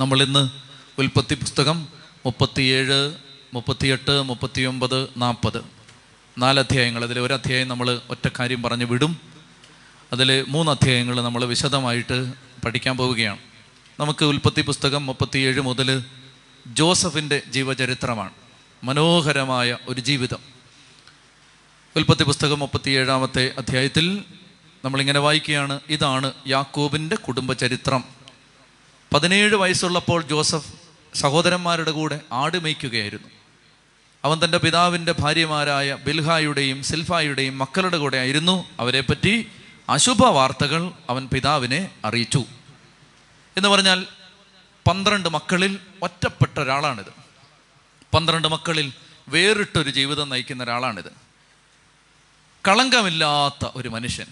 നമ്മൾ ഇന്ന് ഉൽപ്പത്തി പുസ്തകം 37, 38, 39, 40 4 അധ്യായങ്ങൾ. അതിൽ ഒരു അധ്യായം നമ്മൾ ഒറ്റ കാര്യം പറഞ്ഞു വിടും. അതിൽ 3 അധ്യായങ്ങൾ നമ്മൾ വിശദമായിട്ട് പഠിക്കാൻ പോവുകയാണ്. നമുക്ക് ഉൽപ്പത്തി പുസ്തകം 37 മുതൽ ജോസഫിൻ്റെ ജീവചരിത്രമാണ്. മനോഹരമായ ഒരു ജീവിതം. ഉൽപ്പത്തി പുസ്തകം 37-ാമത്തെ അധ്യായത്തിൽ നമ്മളിങ്ങനെ വായിക്കുകയാണ്. ഇതാണ് യാക്കോബിൻ്റെ കുടുംബചരിത്രം. 17 വയസ്സുള്ളപ്പോൾ ജോസഫ് സഹോദരന്മാരുടെ കൂടെ ആട് മേയ്ക്കുകയായിരുന്നു. അവൻ തൻ്റെ പിതാവിൻ്റെ ഭാര്യമാരായ ബിൽഹായുടെയും സിൽഫായുടെയും മക്കളുടെ കൂടെ ആയിരുന്നു. അവരെപ്പറ്റി അശുഭ വാർത്തകൾ അവൻ പിതാവിനെ അറിയിച്ചു. എന്ന് പറഞ്ഞാൽ 12 മക്കളിൽ ഒറ്റപ്പെട്ട ഒരാളാണിത്. 12 മക്കളിൽ വേറിട്ടൊരു ജീവിതം നയിക്കുന്ന ഒരാളാണിത്. കളങ്കമില്ലാത്ത ഒരു മനുഷ്യൻ.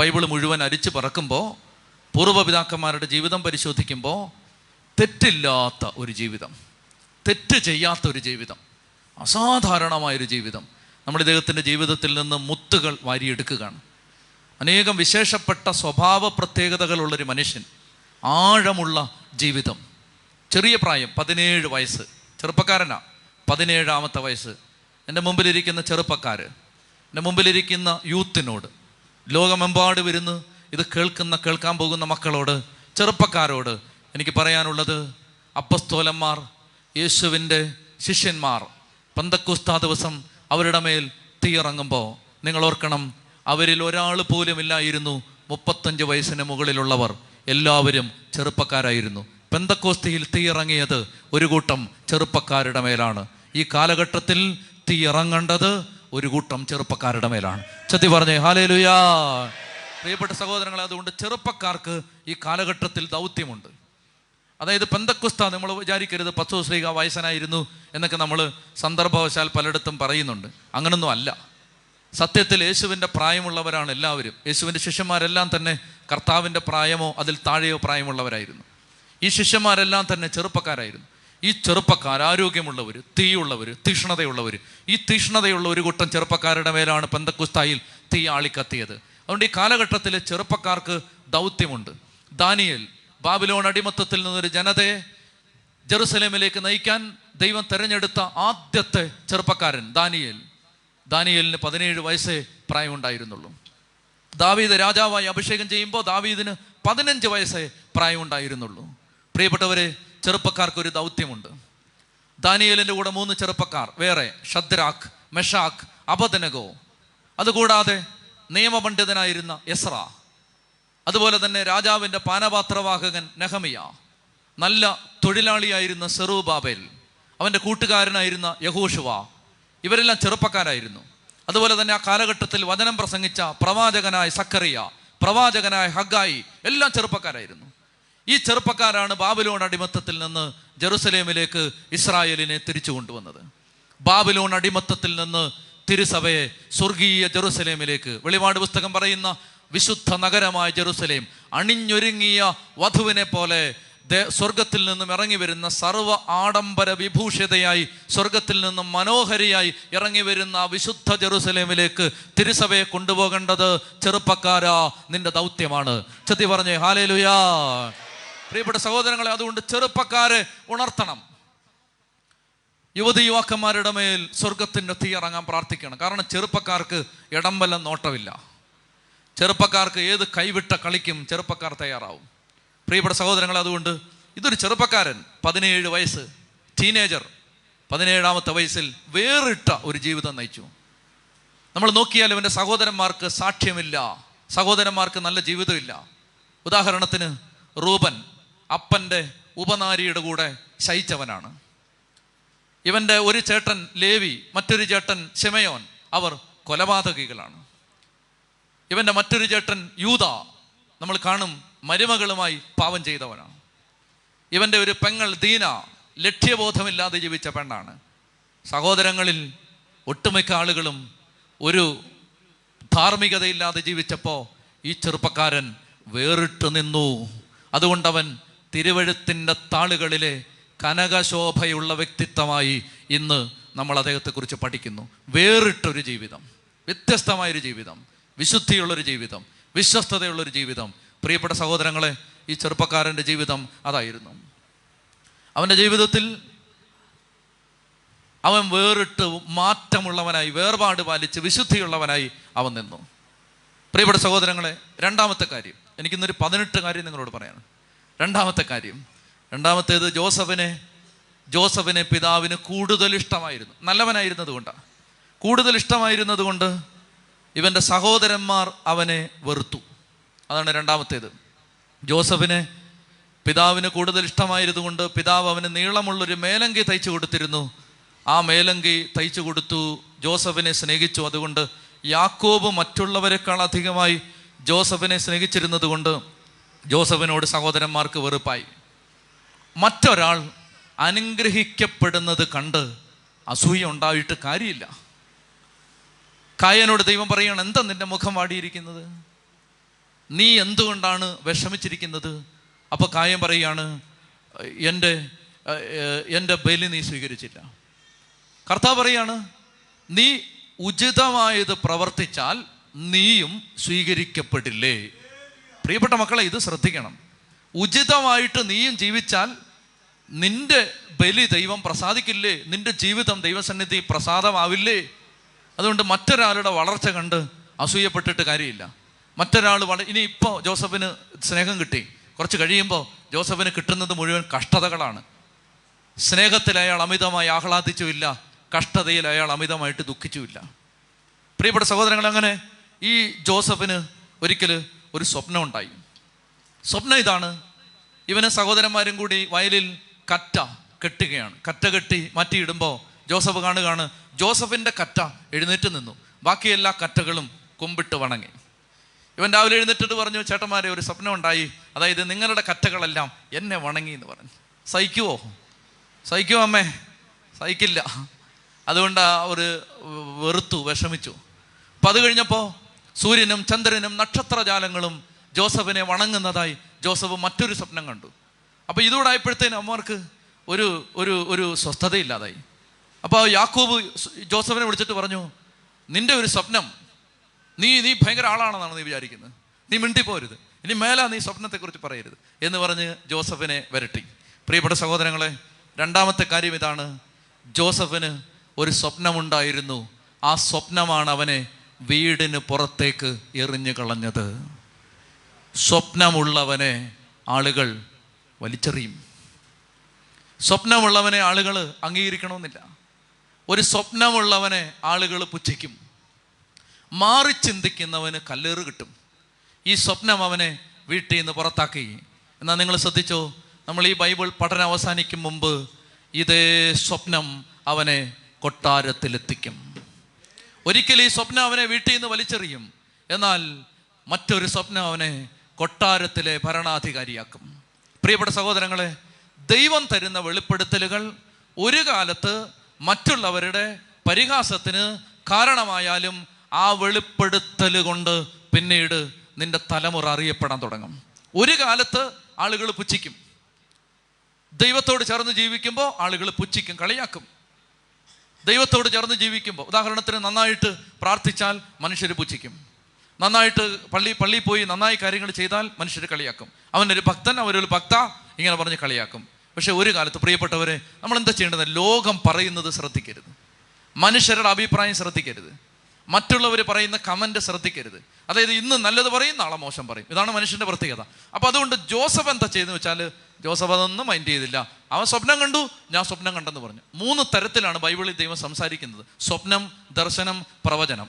ബൈബിള് മുഴുവൻ അരിച്ചു പറക്കുമ്പോൾ, പൂർവ്വപിതാക്കന്മാരുടെ ജീവിതം പരിശോധിക്കുമ്പോൾ, തെറ്റില്ലാത്ത ഒരു ജീവിതം, തെറ്റ് ചെയ്യാത്തൊരു ജീവിതം, അസാധാരണമായൊരു ജീവിതം. നമ്മൾ ഇദ്ദേഹത്തിൻ്റെ ജീവിതത്തിൽ നിന്ന് മുത്തുകൾ വാരിയെടുക്കുകയാണ്. അനേകം വിശേഷപ്പെട്ട സ്വഭാവ പ്രത്യേകതകളുള്ളൊരു മനുഷ്യൻ. ആഴമുള്ള ജീവിതം. ചെറിയ പ്രായം, 17 വയസ്സ്, ചെറുപ്പക്കാരനാണ്. 17-ാമത്തെ വയസ്സ്. എൻ്റെ മുമ്പിലിരിക്കുന്ന ചെറുപ്പക്കാർ, എൻ്റെ മുമ്പിലിരിക്കുന്ന യൂത്തിനോട്, ലോകമെമ്പാട് വരുന്ന് ഇത് കേൾക്കാൻ പോകുന്ന മക്കളോട്, ചെറുപ്പക്കാരോട് എനിക്ക് പറയാനുള്ളത്, അപ്പസ്തോലന്മാർ, യേശുവിൻ്റെ ശിഷ്യന്മാർ, പെന്തക്കോസ്ത ദിവസം അവരുടെ മേൽ തീയിറങ്ങുമ്പോൾ നിങ്ങൾ ഓർക്കണം, അവരിൽ ഒരാൾ പോലും ഇല്ലായിരുന്നു 35 വയസ്സിന് മുകളിലുള്ളവർ. എല്ലാവരും ചെറുപ്പക്കാരായിരുന്നു. പെന്തക്കോസ്തയിൽ തീയിറങ്ങിയത് ഒരു കൂട്ടം ചെറുപ്പക്കാരുടെ മേലാണ്. ഈ കാലഘട്ടത്തിൽ തീയിറങ്ങേണ്ടത് ഒരു കൂട്ടം ചെറുപ്പക്കാരുടെ മേലാണ്. ചതി പറഞ്ഞേ ഹല്ലേലൂയാ. പ്രിയപ്പെട്ട സഹോദരങ്ങളെ, അതുകൊണ്ട് ചെറുപ്പക്കാർക്ക് ഈ കാലഘട്ടത്തിൽ ദൗത്യമുണ്ട്. അതായത് പെന്തക്കോസ്ത നമ്മൾ വിചാരിക്കരുത് പത്രോസ് ശ്ലീഹ വയസ്സനായിരുന്നു എന്നൊക്കെ നമ്മൾ സന്ദർഭവശാൽ പലയിടത്തും പറയുന്നുണ്ട്. അങ്ങനൊന്നും അല്ല. സത്യത്തിൽ യേശുവിൻ്റെ പ്രായമുള്ളവരാണ് എല്ലാവരും. യേശുവിൻ്റെ ശിഷ്യന്മാരെല്ലാം തന്നെ കർത്താവിൻ്റെ പ്രായമോ അതിൽ താഴെയോ പ്രായമുള്ളവരായിരുന്നു. ഈ ശിഷ്യന്മാരെല്ലാം തന്നെ ചെറുപ്പക്കാരായിരുന്നു. ഈ ചെറുപ്പക്കാർ ആരോഗ്യമുള്ളവർ, തീയുള്ളവർ, തീഷ്ണതയുള്ളവർ. ഈ തീഷ്ണതയുള്ള ഒരു കൂട്ടം ചെറുപ്പക്കാരുടെ മേലാണ് പെന്തക്കോസ്തയിൽ തീ ആളിക്കത്തിയത്. അതുകൊണ്ട് ഈ കാലഘട്ടത്തിലെ ചെറുപ്പക്കാർക്ക് ദൗത്യമുണ്ട്. ദാനിയേൽ ബാബിലോൺ അടിമത്തത്തിൽ നിന്നൊരു ജനതയെ ജെറുസലേമിലേക്ക് നയിക്കാൻ ദൈവം തെരഞ്ഞെടുത്ത ആദ്യത്തെ ചെറുപ്പക്കാരൻ ദാനിയേൽ. ദാനിയേലിന് 17 വയസ്സേ പ്രായമുണ്ടായിരുന്നുള്ളൂ. ദാവീദ് രാജാവായി അഭിഷേകം ചെയ്യുമ്പോൾ ദാവീദിന് 15 വയസ്സേ പ്രായമുണ്ടായിരുന്നുള്ളൂ. പ്രിയപ്പെട്ടവരെ, ചെറുപ്പക്കാർക്കൊരു ദൗത്യമുണ്ട്. ദാനിയേലിൻ്റെ കൂടെ 3 ചെറുപ്പക്കാർ വേറെ, ഷദ്രാഖ്, മെഷാഖ്, അബദ്നെഗോ. അതുകൂടാതെ നിയമപണ്ഡിതനായിരുന്ന യെശ്രാ, അതുപോലെ തന്നെ രാജാവിൻ്റെ പാനപാത്രവാഹകൻ നെഹമ്യാ, നല്ല തൊഴിലാളിയായിരുന്ന സെറുബബേൽ, അവൻ്റെ കൂട്ടുകാരനായിരുന്ന യഹോശുവ. ഇവരെല്ലാം ചെറുപ്പക്കാരായിരുന്നു. അതുപോലെ തന്നെ ആ കാലഘട്ടത്തിൽ വചനം പ്രസംഗിച്ച പ്രവാചകനായ സക്കറിയ, പ്രവാചകനായ ഹഗ്ഗായി, എല്ലാം ചെറുപ്പക്കാരായിരുന്നു. ഈ ചെറുപ്പക്കാരാണ് ബാബിലോൺ അടിമത്തത്തിൽ നിന്ന് ജെറുസലേമിലേക്ക് ഇസ്രായേലിനെ തിരിച്ചു കൊണ്ടുവന്നത്. ബാബിലോൺ അടിമത്തത്തിൽ നിന്ന് തിരുസഭയെ സ്വർഗീയ ജെറുസലേമിലേക്ക്, വെളിപാട് പുസ്തകം പറയുന്ന വിശുദ്ധ നഗരമായ ജെറുസലേം, അണിഞ്ഞൊരുങ്ങിയ വധുവിനെ പോലെ സ്വർഗത്തിൽ നിന്നും ഇറങ്ങി വരുന്ന സർവ്വ ആഡംബര വിഭൂഷിതയായി, സ്വർഗത്തിൽ നിന്നും മനോഹരിയായി ഇറങ്ങി വരുന്ന വിശുദ്ധ ജെറുസലേമിലേക്ക് തിരുസഭയെ കൊണ്ടുപോകേണ്ടത് ചെറുപ്പക്കാരാ നിന്റെ ദൗത്യമാണ്. ചതി പറഞ്ഞേ ഹല്ലേലൂയാ. പ്രിയപ്പെട്ട സഹോദരങ്ങളെ, അതുകൊണ്ട് ചെറുപ്പക്കാരെ ഉണർത്തണം. യുവതി യുവാക്കന്മാരുടെ മേൽ സ്വർഗത്തിൻ്റെ തീ ഇറങ്ങാൻ പ്രാർത്ഥിക്കണം. കാരണം ചെറുപ്പക്കാർക്ക് ഇടംവല്ലം നോട്ടമില്ല. ചെറുപ്പക്കാർക്ക് ഏത് കൈവിട്ട കളിക്കും ചെറുപ്പക്കാർ തയ്യാറാവും. പ്രിയപ്പെട്ട സഹോദരങ്ങൾ, അതുകൊണ്ട് ഇതൊരു ചെറുപ്പക്കാരൻ, 17 വയസ്സ്, ടീനേജർ, 17-ാമത്തെ വയസ്സിൽ വേറിട്ട ഒരു ജീവിതം നയിച്ചു. നമ്മൾ നോക്കിയാൽ ഇവൻ്റെ സഹോദരന്മാർക്ക് സാക്ഷ്യമില്ല, സഹോദരന്മാർക്ക് നല്ല ജീവിതമില്ല. ഉദാഹരണത്തിന് റൂബൻ അപ്പൻ്റെ ഉപനാരിയുടെ കൂടെ ശയിച്ചവനാണ്. ഇവൻ്റെ ഒരു ചേട്ടൻ ലേവി, മറ്റൊരു ചേട്ടൻ ശിമയോൻ, അവർ കൊലപാതകികളാണ്. ഇവൻ്റെ മറ്റൊരു ചേട്ടൻ യൂദാ, നമ്മൾ കാണും മരുമകളുമായി പാവം ചെയ്തവനാണ്. ഇവൻ്റെ ഒരു പെങ്ങൾ ദീന, ലക്ഷ്യബോധമില്ലാതെ ജീവിച്ച പെണ്ണാണ്. സഹോദരങ്ങളിൽ ഒട്ടുമിക്ക ആളുകളും ഒരു ധാർമ്മികതയില്ലാതെ ജീവിച്ചപ്പോൾ ഈ ചെറുപ്പക്കാരൻ വേറിട്ട് നിന്നു. അതുകൊണ്ടവൻ തിരുവഴുത്തിൻ്റെ താളുകളിലെ കനകശോഭയുള്ള വ്യക്തിത്വമായി ഇന്ന് നമ്മൾ അദ്ദേഹത്തെക്കുറിച്ച് പഠിക്കുന്നു. വേറിട്ടൊരു ജീവിതം, വ്യത്യസ്തമായൊരു ജീവിതം, വിശുദ്ധിയുള്ളൊരു ജീവിതം, വിശ്വസ്തതയുള്ളൊരു ജീവിതം. പ്രിയപ്പെട്ട സഹോദരങ്ങളെ, ഈ ചെറുപ്പക്കാരൻ്റെ ജീവിതം അതായിരുന്നു. അവൻ്റെ ജീവിതത്തിൽ അവൻ വേറിട്ട് മാറ്റമുള്ളവനായി, വേർപാട് പാലിച്ച് വിശുദ്ധിയുള്ളവനായി അവൻ നിന്നു. പ്രിയപ്പെട്ട സഹോദരങ്ങളെ, രണ്ടാമത്തെ കാര്യം എനിക്കിന്നൊരു 18 കാര്യം നിങ്ങളോട് പറയാൻ. രണ്ടാമത്തെ കാര്യം, രണ്ടാമത്തേത് ജോസഫിനെ പിതാവിന് കൂടുതൽ ഇഷ്ടമായിരുന്നു. നല്ലവനായിരുന്നതുകൊണ്ടാണ്, കൂടുതൽ ഇഷ്ടമായിരുന്നത് കൊണ്ട് ഇവൻ്റെ സഹോദരന്മാർ അവനെ വെറുത്തു. അതാണ് രണ്ടാമത്തേത്. ജോസഫിനെ പിതാവിന് കൂടുതൽ ഇഷ്ടമായിരുന്നുകൊണ്ട് പിതാവ് അവന് നീളമുള്ളൊരു മേലങ്കി തയ്ച്ചു കൊടുത്തിരുന്നു. ആ മേലങ്കി തയ്ച്ചു കൊടുത്തു, ജോസഫിനെ സ്നേഹിച്ചു. അതുകൊണ്ട് യാക്കോബ് മറ്റുള്ളവരെക്കാൾ അധികമായി ജോസഫിനെ സ്നേഹിച്ചിരുന്നത് കൊണ്ട് ജോസഫിനോട് സഹോദരന്മാർക്ക് വെറുപ്പായി. മറ്റൊരാൾ അനുഗ്രഹിക്കപ്പെടുന്നത് കണ്ട് അസൂയ ഉണ്ടായിട്ട് കാര്യമില്ല. കായനോട് ദൈവം പറയുകയാണ്, എന്താ നിൻ്റെ മുഖം വാടിയിരിക്കുന്നത്? നീ എന്തുകൊണ്ടാണ് വിഷമിച്ചിരിക്കുന്നത്? അപ്പോൾ കായൻ പറയുകയാണ്, എൻ്റെ ബലി നീ സ്വീകരിച്ചില്ല. കർത്താവ് പറയുകയാണ്, നീ ഉചിതമായത് പ്രവർത്തിച്ചാൽ നീയും സ്വീകരിക്കപ്പെടില്ലേ. പ്രിയപ്പെട്ട മക്കളെ, ഇത് ശ്രദ്ധിക്കണം. ഉചിതമായിട്ട് നീയും ജീവിച്ചാൽ നിന്റെ ബലി ദൈവം പ്രസാദിക്കില്ലേ, നിന്റെ ജീവിതം ദൈവസന്നിധി പ്രസാദമാവില്ലേ. അതുകൊണ്ട് മറ്റൊരാളുടെ വളർച്ച കണ്ട് അസൂയപ്പെട്ടിട്ട് കാര്യമില്ല. മറ്റൊരാൾ ഇനിയിപ്പോൾ ജോസഫിന് സ്നേഹം കിട്ടി, കുറച്ച് കഴിയുമ്പോൾ ജോസഫിന് കിട്ടുന്നത് മുഴുവൻ കഷ്ടതകളാണ്. സ്നേഹത്തിൽ അയാൾ അമിതമായി ആഹ്ലാദിച്ചുമില്ല, കഷ്ടതയിൽ അയാൾ അമിതമായിട്ട് ദുഃഖിച്ചുമില്ല. പ്രിയപ്പെട്ട സഹോദരങ്ങൾ, അങ്ങനെ ഈ ജോസഫിന് ഒരിക്കൽ ഒരു സ്വപ്നം ഉണ്ടായി. സ്വപ്നം ഇതാണ്, ഇവന് സഹോദരന്മാരും കൂടി വയലിൽ കറ്റ കെട്ടുകയാണ്. കറ്റ കെട്ടി മാറ്റിയിടുമ്പോൾ ജോസഫ് കാണുകയാണ്, ജോസഫിൻ്റെ കറ്റ എഴുന്നേറ്റ് നിന്നു, ബാക്കി എല്ലാ കറ്റകളും കൊമ്പിട്ട് വണങ്ങി. ഇവൻ രാവിലെ എഴുന്നേറ്റിട്ട് പറഞ്ഞു, ചേട്ടന്മാരെ ഒരു സ്വപ്നം ഉണ്ടായി, അതായത് നിങ്ങളുടെ കറ്റകളെല്ലാം എന്നെ വണങ്ങി എന്ന് പറഞ്ഞു. സഹിക്കുവോ? സഹിക്കുമോ അമ്മേ? സഹിക്കില്ല. അതുകൊണ്ട് ഒരു വെറുത്തു, വിഷമിച്ചു. അപ്പം അത് കഴിഞ്ഞപ്പോൾ സൂര്യനും ചന്ദ്രനും നക്ഷത്രജാലങ്ങളും ജോസഫിനെ വണങ്ങുന്നതായി ജോസഫ് മറ്റൊരു സ്വപ്നം കണ്ടു. അപ്പോൾ ഇതോടായപ്പോഴത്തേനും അമ്മമാർക്ക് ഒരു ഒരു ഒരു സ്വസ്ഥതയില്ലാതായി. അപ്പോൾ യാക്കോബ് ജോസഫിനെ വിളിച്ചിട്ട് പറഞ്ഞു, നിൻ്റെ ഒരു സ്വപ്നം, നീ ഭയങ്കര ആളാണെന്നാണ് നീ വിചാരിക്കുന്നത്, നീ മിണ്ടിപ്പോരുത്, ഇനി മേല നീ സ്വപ്നത്തെക്കുറിച്ച് പറയരുത് എന്ന് പറഞ്ഞ് ജോസഫിനെ വരട്ടി. പ്രിയപ്പെട്ട സഹോദരങ്ങളെ, രണ്ടാമത്തെ കാര്യം ഇതാണ്, ജോസഫിന് ഒരു സ്വപ്നമുണ്ടായിരുന്നു. ആ സ്വപ്നമാണ് അവനെ വീടിന് പുറത്തേക്ക് എറിഞ്ഞു കളഞ്ഞത്. സ്വപ്നമുള്ളവനെ ആളുകൾ വലിച്ചെറിയും. സ്വപ്നമുള്ളവനെ ആളുകൾ അംഗീകരിക്കണമെന്നില്ല. ഒരു സ്വപ്നമുള്ളവനെ ആളുകൾ പുച്ഛിക്കും. മാറി ചിന്തിക്കുന്നവന് കല്ലേറ് കിട്ടും. ഈ സ്വപ്നം അവനെ വീട്ടിൽ നിന്ന് പുറത്താക്കി. എന്നാൽ നിങ്ങൾ ശ്രദ്ധിച്ചോ, നമ്മൾ ഈ ബൈബിൾ പഠനം അവസാനിക്കും മുമ്പ് ഇതേ സ്വപ്നം അവനെ കൊട്ടാരത്തിലെത്തിക്കും. ഒരിക്കൽ ഈ സ്വപ്നം അവനെ വീട്ടിൽ നിന്ന് വലിച്ചെറിയും, എന്നാൽ മറ്റൊരു സ്വപ്നം അവനെ കൊട്ടാരത്തിലെ ഭരണാധികാരിയാക്കും. പ്രിയപ്പെട്ട സഹോദരങ്ങളെ, ദൈവം തരുന്ന വെളിപ്പെടുത്തലുകൾ ഒരു കാലത്ത് മറ്റുള്ളവരുടെ പരിഹാസത്തിന് കാരണമായാലും ആ വെളിപ്പെടുത്തൽ കൊണ്ട് പിന്നീട് നിന്റെ തലമുറ അറിയപ്പെടാൻ തുടങ്ങും. ഒരു കാലത്ത് ആളുകൾ പുച്ഛിക്കും. ദൈവത്തോട് ചേർന്ന് ജീവിക്കുമ്പോൾ ആളുകൾ പുച്ഛിക്കും, കളിയാക്കും. ദൈവത്തോട് ചേർന്ന് ജീവിക്കുമ്പോൾ, ഉദാഹരണത്തിന് നന്നായിട്ട് പ്രാർത്ഥിച്ചാൽ മനുഷ്യർ പുച്ഛിക്കും. നന്നായിട്ട് പള്ളിയിൽ പോയി നന്നായി കാര്യങ്ങൾ ചെയ്താൽ മനുഷ്യർ കളിയാക്കും. അവനൊരു ഭക്തൻ, അവരൊരു ഭക്ത, ഇങ്ങനെ പറഞ്ഞ് കളിയാക്കും. പക്ഷെ ഒരു കാലത്ത് പ്രിയപ്പെട്ടവരെ, നമ്മളെന്താ ചെയ്യേണ്ടത്? ലോകം പറയുന്നത് ശ്രദ്ധിക്കരുത്, മനുഷ്യരുടെ അഭിപ്രായം ശ്രദ്ധിക്കരുത്, മറ്റുള്ളവർ പറയുന്ന കമൻറ്റ് ശ്രദ്ധിക്കരുത്. അതായത് ഇന്ന് നല്ലത് പറയും, നാളെ മോശം പറയും. ഇതാണ് മനുഷ്യൻ്റെ പ്രത്യേകത. അപ്പോൾ അതുകൊണ്ട് ജോസഫ് എന്താ ചെയ്തെന്ന് വെച്ചാൽ, ജോസഫ് അതൊന്നും മൈൻഡ് ചെയ്തില്ല. അവൻ സ്വപ്നം കണ്ടു, ഞാൻ സ്വപ്നം കണ്ടെന്ന് പറഞ്ഞു. 3 തരത്തിലാണ് ബൈബിളിൽ ദൈവം സംസാരിക്കുന്നത്: സ്വപ്നം, ദർശനം, പ്രവചനം.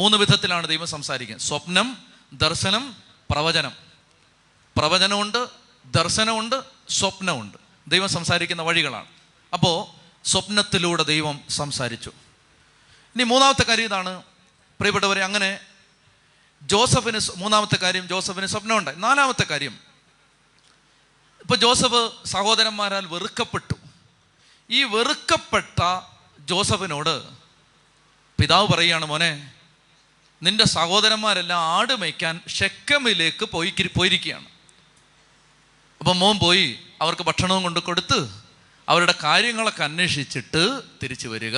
3 വിധത്തിലാണ് ദൈവം സംസാരിക്കുന്നത്: സ്വപ്നം, ദർശനം, പ്രവചനം. പ്രവചനമുണ്ട്, ദർശനമുണ്ട്, സ്വപ്നമുണ്ട്. ദൈവം സംസാരിക്കുന്ന വഴികളാണ്. അപ്പോൾ സ്വപ്നത്തിലൂടെ ദൈവം സംസാരിച്ചു. ഇനി മൂന്നാമത്തെ കാര്യം ഇതാണ് പ്രിയപ്പെട്ടവരെ. അങ്ങനെ ജോസഫിന് മൂന്നാമത്തെ കാര്യം, ജോസഫിന് സ്വപ്നമുണ്ടായി. നാലാമത്തെ കാര്യം, ഇപ്പോൾ ജോസഫ് സഹോദരന്മാരാൽ വെറുക്കപ്പെട്ടു. ഈ വെറുക്കപ്പെട്ട ജോസഫിനോട് പിതാവ് പറയുകയാണ്, മോനെ, നിൻ്റെ സഹോദരന്മാരെല്ലാം ആട് മേയ്ക്കാൻ ഷെഖേമിലേക്ക് പോയിരിക്കുകയാണ്. അപ്പം മോൻ പോയി അവർക്ക് ഭക്ഷണവും കൊണ്ട് കൊടുത്ത് അവരുടെ കാര്യങ്ങളൊക്കെ അന്വേഷിച്ചിട്ട് തിരിച്ചു വരിക.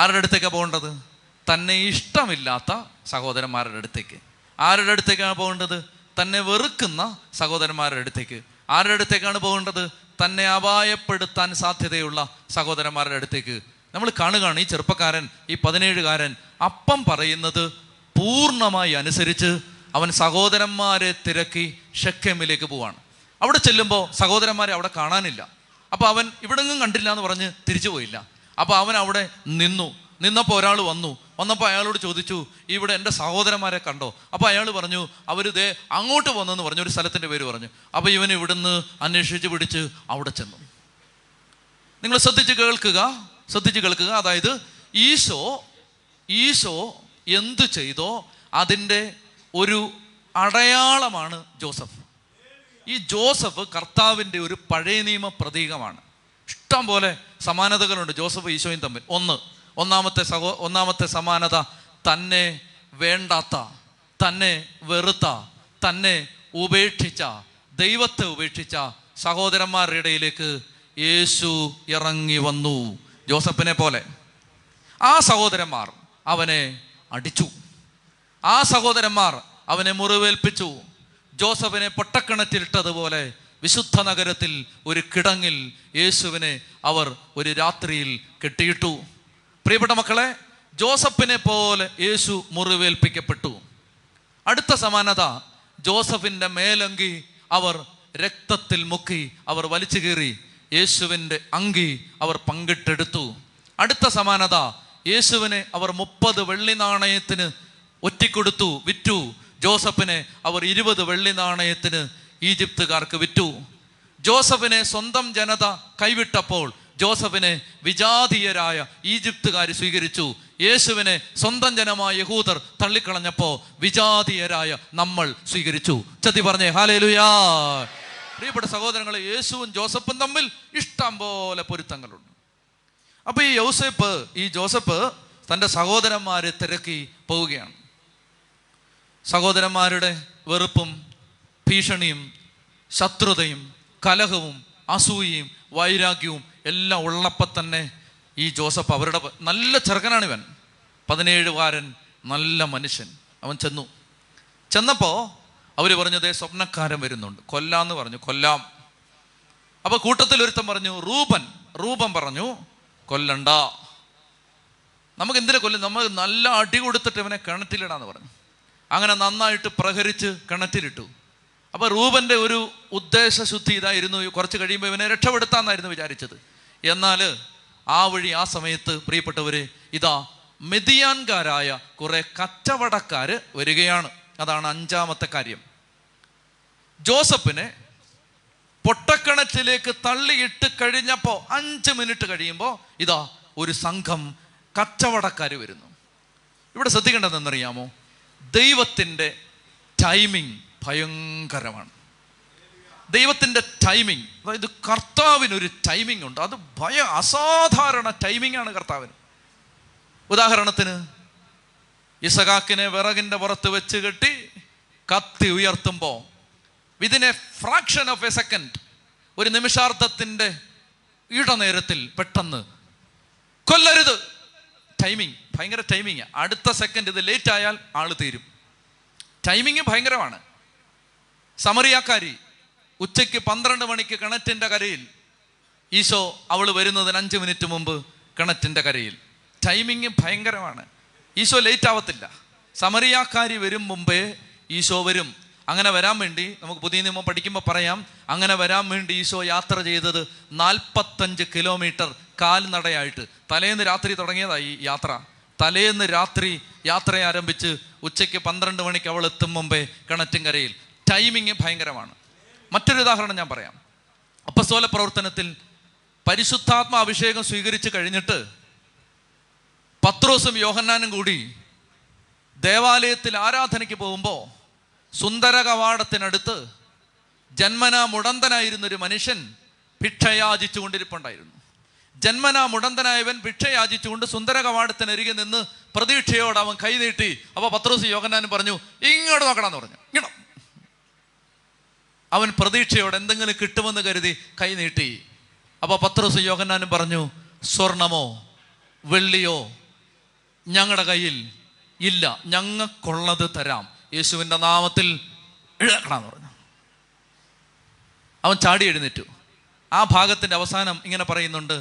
ആരുടെ അടുത്തേക്കാണ് പോകേണ്ടത്? തന്നെ ഇഷ്ടമില്ലാത്ത സഹോദരന്മാരുടെ അടുത്തേക്ക്. ആരുടെ അടുത്തേക്കാണ് പോകേണ്ടത്? തന്നെ വെറുക്കുന്ന സഹോദരന്മാരുടെ അടുത്തേക്ക്. ആരുടെ അടുത്തേക്കാണ് പോകേണ്ടത്? തന്നെ അപായപ്പെടുത്താൻ സാധ്യതയുള്ള സഹോദരന്മാരുടെ അടുത്തേക്ക്. നമ്മൾ കാണുകയാണ് ഈ ചെറുപ്പക്കാരൻ, ഈ 17-കാരൻ അപ്പം പറയുന്നത് പൂർണ്ണമായി അനുസരിച്ച് അവൻ സഹോദരന്മാരെ തിരക്കി ഷെഖേമിലേക്ക് പോവാണ്. അവിടെ ചെല്ലുമ്പോൾ സഹോദരന്മാരെ അവിടെ കാണാനില്ല. അപ്പോൾ അവൻ ഇവിടെങ്ങും കണ്ടില്ല എന്ന് പറഞ്ഞ് തിരിച്ചു പോയില്ല. അപ്പോൾ അവൻ അവിടെ നിന്നു. നിന്നപ്പോൾ ഒരാൾ വന്നു. വന്നപ്പോൾ അയാളോട് ചോദിച്ചു, ഇവിടെ എൻ്റെ സഹോദരന്മാരെ കണ്ടോ? അപ്പോൾ അയാൾ പറഞ്ഞു, അവർ ദേ അങ്ങോട്ട് പോന്നെന്ന് പറഞ്ഞു, ഒരു സ്ഥലത്തിൻ്റെ പേര് പറഞ്ഞു. അപ്പോൾ ഇവൻ ഇവിടുന്ന് അന്വേഷിച്ച് പിടിച്ച് അവിടെ ചെന്നു. നിങ്ങൾ ശ്രദ്ധിച്ച് കേൾക്കുക. അതായത് ഈശോ എന്ത് ചെയ്തോ അതിൻ്റെ ഒരു അടയാളമാണ് ജോസഫ്. ഈ ജോസഫ് കർത്താവിൻ്റെ ഒരു പഴയ നിയമ പ്രതീകമാണ്. ഇഷ്ടം പോലെ സമാനതകളുണ്ട് ജോസഫ് ഈശോയും തമ്മിൽ. ഒന്നാമത്തെ സമാനത, തന്നെ വേണ്ടാത്ത, തന്നെ വെറുത്ത, തന്നെ ഉപേക്ഷിച്ച, ദൈവത്തെ ഉപേക്ഷിച്ച സഹോദരന്മാരുടെ ഇടയിലേക്ക് യേശു ഇറങ്ങി വന്നു. ജോസഫിനെ പോലെ ആ സഹോദരന്മാർ അവനെ അടിച്ചു. ആ സഹോദരന്മാർ അവനെ മുറിവേൽപ്പിച്ചു. ജോസഫിനെ പൊട്ടക്കിണറ്റിലിട്ടതുപോലെ വിശുദ്ധ നഗരത്തിൽ ഒരു കിടങ്ങിൽ യേശുവിനെ അവർ ഒരു രാത്രിയിൽ കെട്ടിയിട്ടു. പ്രിയപ്പെട്ട മക്കളെ, ജോസഫിനെ പോലെ യേശു മുറിവേൽപ്പിക്കപ്പെട്ടു. അടുത്ത സമാനത, ജോസഫിൻ്റെ മേലങ്കി അവർ രക്തത്തിൽ മുക്കി അവർ വലിച്ചു കീറി. യേശുവിൻ്റെ അങ്കി അവർ പങ്കിട്ടെടുത്തു. അടുത്ത സമാനത, യേശുവിനെ അവർ 30 വെള്ളി നാണയത്തിന് ഒറ്റിക്കൊടുത്തു, വിറ്റു. ജോസഫിനെ അവർ 20 വെള്ളി നാണയത്തിന് ഈജിപ്തുകാർക്ക് വിറ്റു. ജോസഫിനെ സ്വന്തം ജനത കൈവിട്ടപ്പോൾ ജോസഫിനെ വിജാതീയരായ ഈജിപ്തുകാർ സ്വീകരിച്ചു. യേശുവിനെ സ്വന്തം ജനമായ യഹൂദർ തള്ളിക്കളഞ്ഞപ്പോൾ വിജാതീയരായ നമ്മൾ സ്വീകരിച്ചു. ചതി പറഞ്ഞേ ഹല്ലേലൂയാ. പ്രിയപ്പെട്ട സഹോദരങ്ങളെ, യേശുവും ജോസഫും തമ്മിൽ ഇഷ്ടം പോലെ പൊരുത്തങ്ങളുണ്ട്. അപ്പോൾ ഈ ജോസഫ് തൻ്റെ സഹോദരന്മാരെ തിരക്കി പോവുകയാണ്. സഹോദരന്മാരുടെ വെറുപ്പും ഭീഷണിയും ശത്രുതയും കലഹവും അസൂയയും വൈരാഗ്യവും എല്ലാം ഉള്ളപ്പോൾ തന്നെ ഈ ജോസഫ് അവരുടെ നല്ല ചെറുക്കനാണ്. ഇവൻ 17-കാരൻ, നല്ല മനുഷ്യൻ. അവൻ ചെന്നപ്പോൾ അവർ പറഞ്ഞത് സ്വപ്നക്കാരൻ വരുന്നുണ്ട്, കൊല്ലാന്ന് പറഞ്ഞു. കൊല്ലാം. അപ്പോൾ കൂട്ടത്തിൽ ഒരുത്തൻ പറഞ്ഞു, റൂബൻ പറഞ്ഞു, കൊല്ലണ്ട, നമുക്ക് എന്തിനാ കൊല്ലും, നമ്മൾ നല്ല അടി കൊടുത്തിട്ട് ഇവനെ കിണറ്റിലിടാന്ന് പറഞ്ഞു. അങ്ങനെ നന്നായിട്ട് പ്രഹരിച്ച് കിണറ്റിലിട്ടു. അപ്പോൾ റൂബൻ്റെ ഒരു ഉദ്ദേശശുദ്ധി ഇതായിരുന്നു, കുറച്ച് കഴിയുമ്പോൾ ഇവനെ രക്ഷപ്പെടുത്താമെന്നായിരുന്നു വിചാരിച്ചത്. എന്നാൽ ആ വഴി, ആ സമയത്ത് പ്രിയപ്പെട്ടവർ, ഇതാ മിദിയാൻകാരായ കുറേ കച്ചവടക്കാർ വരികയാണ്. അതാണ് 5-മത്തെ കാര്യം. ജോസഫിനെ പൊട്ടക്കിണറ്റിലേക്ക് തള്ളിയിട്ട് കഴിഞ്ഞപ്പോൾ 5 മിനിറ്റ് കഴിയുമ്പോൾ ഇതാ ഒരു സംഘം കച്ചവടക്കാർ വരുന്നു. ഇവിടെ ശ്രദ്ധിക്കേണ്ടതെന്നറിയാമോ? ദൈവത്തിൻ്റെ ടൈമിംഗ് ഭയങ്കരമാണ്. ദൈവത്തിൻ്റെ ടൈമിംഗ്, അതായത് കർത്താവിനൊരു ടൈമിംഗ് ഉണ്ട്. അത് അസാധാരണ ടൈമിംഗ് ആണ് കർത്താവിന്. ഉദാഹരണത്തിന്, ഇസഹാക്കിനെ വിറകിൻ്റെ പുറത്ത് വെച്ച് കെട്ടി കത്തി ഉയർത്തുമ്പോൾ within a fraction of a second, ഒരു നിമിഷാർത്ഥത്തിൻ്റെ ഇടനേരത്തിൽ പെട്ടെന്ന് കൊല്ലരുത്. ടൈമിങ് ഭയങ്കര ടൈമിങ്ങാണ്. അടുത്ത സെക്കൻഡ് ഇത് ലേറ്റ് ആയാൽ ആൾ തീരും. ടൈമിങ് ഭയങ്കരമാണ്. സമറിയാക്കാരി, ഉച്ചയ്ക്ക് 12 മണിക്ക് കിണറ്റിൻ്റെ കരയിൽ. ഈശോ അവൾ വരുന്നതിന് 5 മിനിറ്റ് മുമ്പ് കിണറ്റിൻ്റെ കരയിൽ. ടൈമിങ് ഭയങ്കരമാണ്. ഈശോ ലേറ്റ് ആവത്തില്ല. സമറിയാക്കാരി വരും മുമ്പേ ഈശോ വരും. അങ്ങനെ വരാൻ വേണ്ടി, നമുക്ക് പുതിയ നിയമം പഠിക്കുമ്പോൾ പറയാം, അങ്ങനെ വരാൻ വേണ്ടി ഈശോ യാത്ര ചെയ്തത് 45 കിലോമീറ്റർ കാൽനടയായിട്ട്. തലേന്ന് രാത്രി തുടങ്ങിയതായി യാത്ര. തലേന്ന് രാത്രി യാത്ര ആരംഭിച്ച് ഉച്ചയ്ക്ക് 12 മണിക്ക് അവൾ എത്തും മുമ്പേ കിണറ്റിൻകരയിൽ. ടൈമിങ് ഭയങ്കരമാണ്. മറ്റൊരു ഉദാഹരണം ഞാൻ പറയാം. അപ്പസ്തോല പ്രവർത്തനത്തിൽ പരിശുദ്ധാത്മ അഭിഷേകം സ്വീകരിച്ച് കഴിഞ്ഞിട്ട് പത്രോസും യോഹന്നാനും കൂടി ദേവാലയത്തിൽ ആരാധനയ്ക്ക് പോകുമ്പോൾ സുന്ദരകവാടത്തിനടുത്ത് ജന്മനാ മുടന്തനായിരുന്നൊരു മനുഷ്യൻ ഭിക്ഷയാചിച്ചുകൊണ്ടിരിപ്പുണ്ടായിരുന്നു. ജന്മനാ മുടന്തനായവൻ ഭിക്ഷയാചിച്ചുകൊണ്ട് സുന്ദരകവാടത്തിനരികെ നിന്ന് പ്രതീക്ഷയോടെ അവൻ കൈനീട്ടി. അപ്പോൾ പത്രോസും യോഹന്നാനും പറഞ്ഞു, ഇങ്ങോട്ട് നോക്കണമെന്ന് പറഞ്ഞു. ഇങ്ങോട്ട്. അവൻ പ്രതീക്ഷയോടെ എന്തെങ്കിലും കിട്ടുമെന്ന് കരുതി കൈനീട്ടി. അപ്പോൾ പത്രോസും യോഹന്നാനും പറഞ്ഞു, സ്വർണമോ വെള്ളിയോ ഞങ്ങളുടെ കയ്യിൽ ഇല്ല, ഞങ്ങൾക്കുള്ളത് തരാം, യേശുവിൻ്റെ നാമത്തിൽ എഴുന്നേൽക്കണമെന്ന് പറഞ്ഞു. അവൻ ചാടി എഴുന്നേറ്റു. ആ ഭാഗത്തിൻ്റെ അവസാനം ഇങ്ങനെ പറയുന്നുണ്ട്,